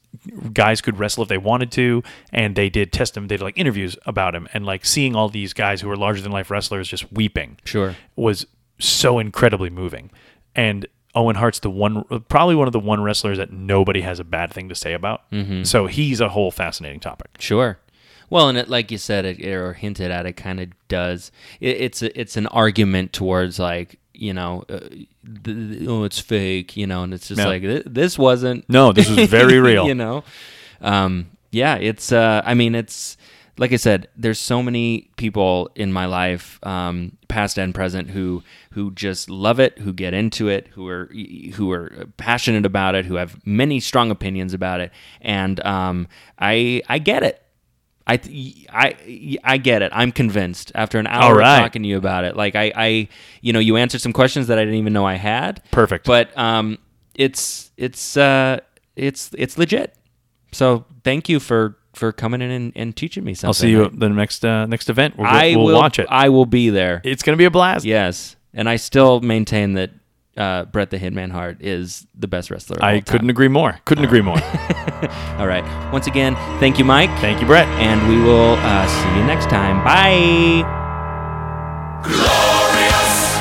Guys could wrestle if they wanted to, and they did test him. They did like interviews about him, and like seeing all these guys who were larger than life wrestlers just weeping. Sure. Was so incredibly moving. And Owen Hart's probably one of the wrestlers that nobody has a bad thing to say about. Mm-hmm. So he's a whole fascinating topic. Sure. Well, and like you said, or hinted at, it kind of does. It's an argument towards like, you know, it's fake, you know, and it's just this wasn't. No, this was very real. You know, it's. I mean, it's like I said. There's so many people in my life, past and present, who just love it, who get into it, who are passionate about it, who have many strong opinions about it, and I get it. I get it. I'm convinced after an hour of talking to you about it. Like you answered some questions that I didn't even know I had. Perfect. But it's legit. So thank you for coming in and teaching me something. I'll see you at the next event. We'll watch it. I will be there. It's going to be a blast. Yes. And I still maintain that Bret the Hitman Hart is the best wrestler of all time. I couldn't agree more. All right. Once again, thank you, Mike. Thank you, Bret. And we will see you next time. Bye. Glorious.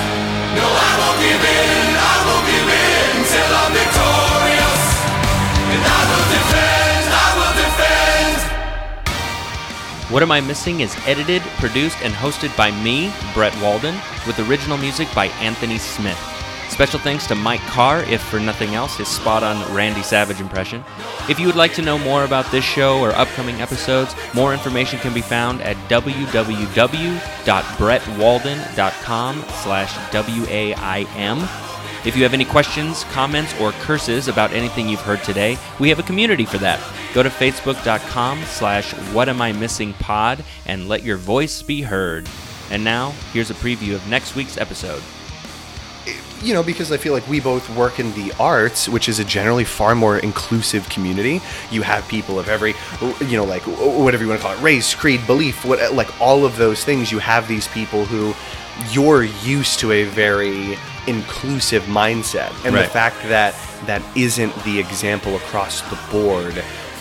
No, I won't give in. I won't give in till I'm victorious. And I will defend. I will defend. What Am I Missing is edited, produced, and hosted by me, Bret Walden, with original music by Anthony Smith. Special thanks to Mike Carr, if for nothing else, his spot-on Randy Savage impression. If you would like to know more about this show or upcoming episodes, more information can be found at www.brettwalden.com/WAIM. If you have any questions, comments, or curses about anything you've heard today, we have a community for that. Go to facebook.com/whatamimissingpod and let your voice be heard. And now, here's a preview of next week's episode. you know, because I feel like we both work in the arts, which is a generally far more inclusive community. You have people of every, you know, like whatever you want to call it, race, creed, belief, what, like all of those things. You have these people who you're used to a very inclusive mindset. And right. the fact that that isn't the example across the board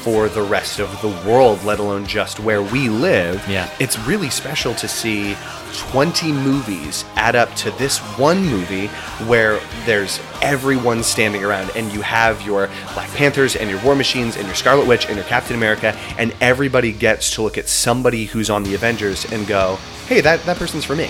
for the rest of the world, let alone just where we live. Yeah. It's really special to see 20 movies add up to this one movie where there's everyone standing around, and you have your Black Panthers and your War Machines and your Scarlet Witch and your Captain America, and everybody gets to look at somebody who's on the Avengers and go, hey, that person's for me.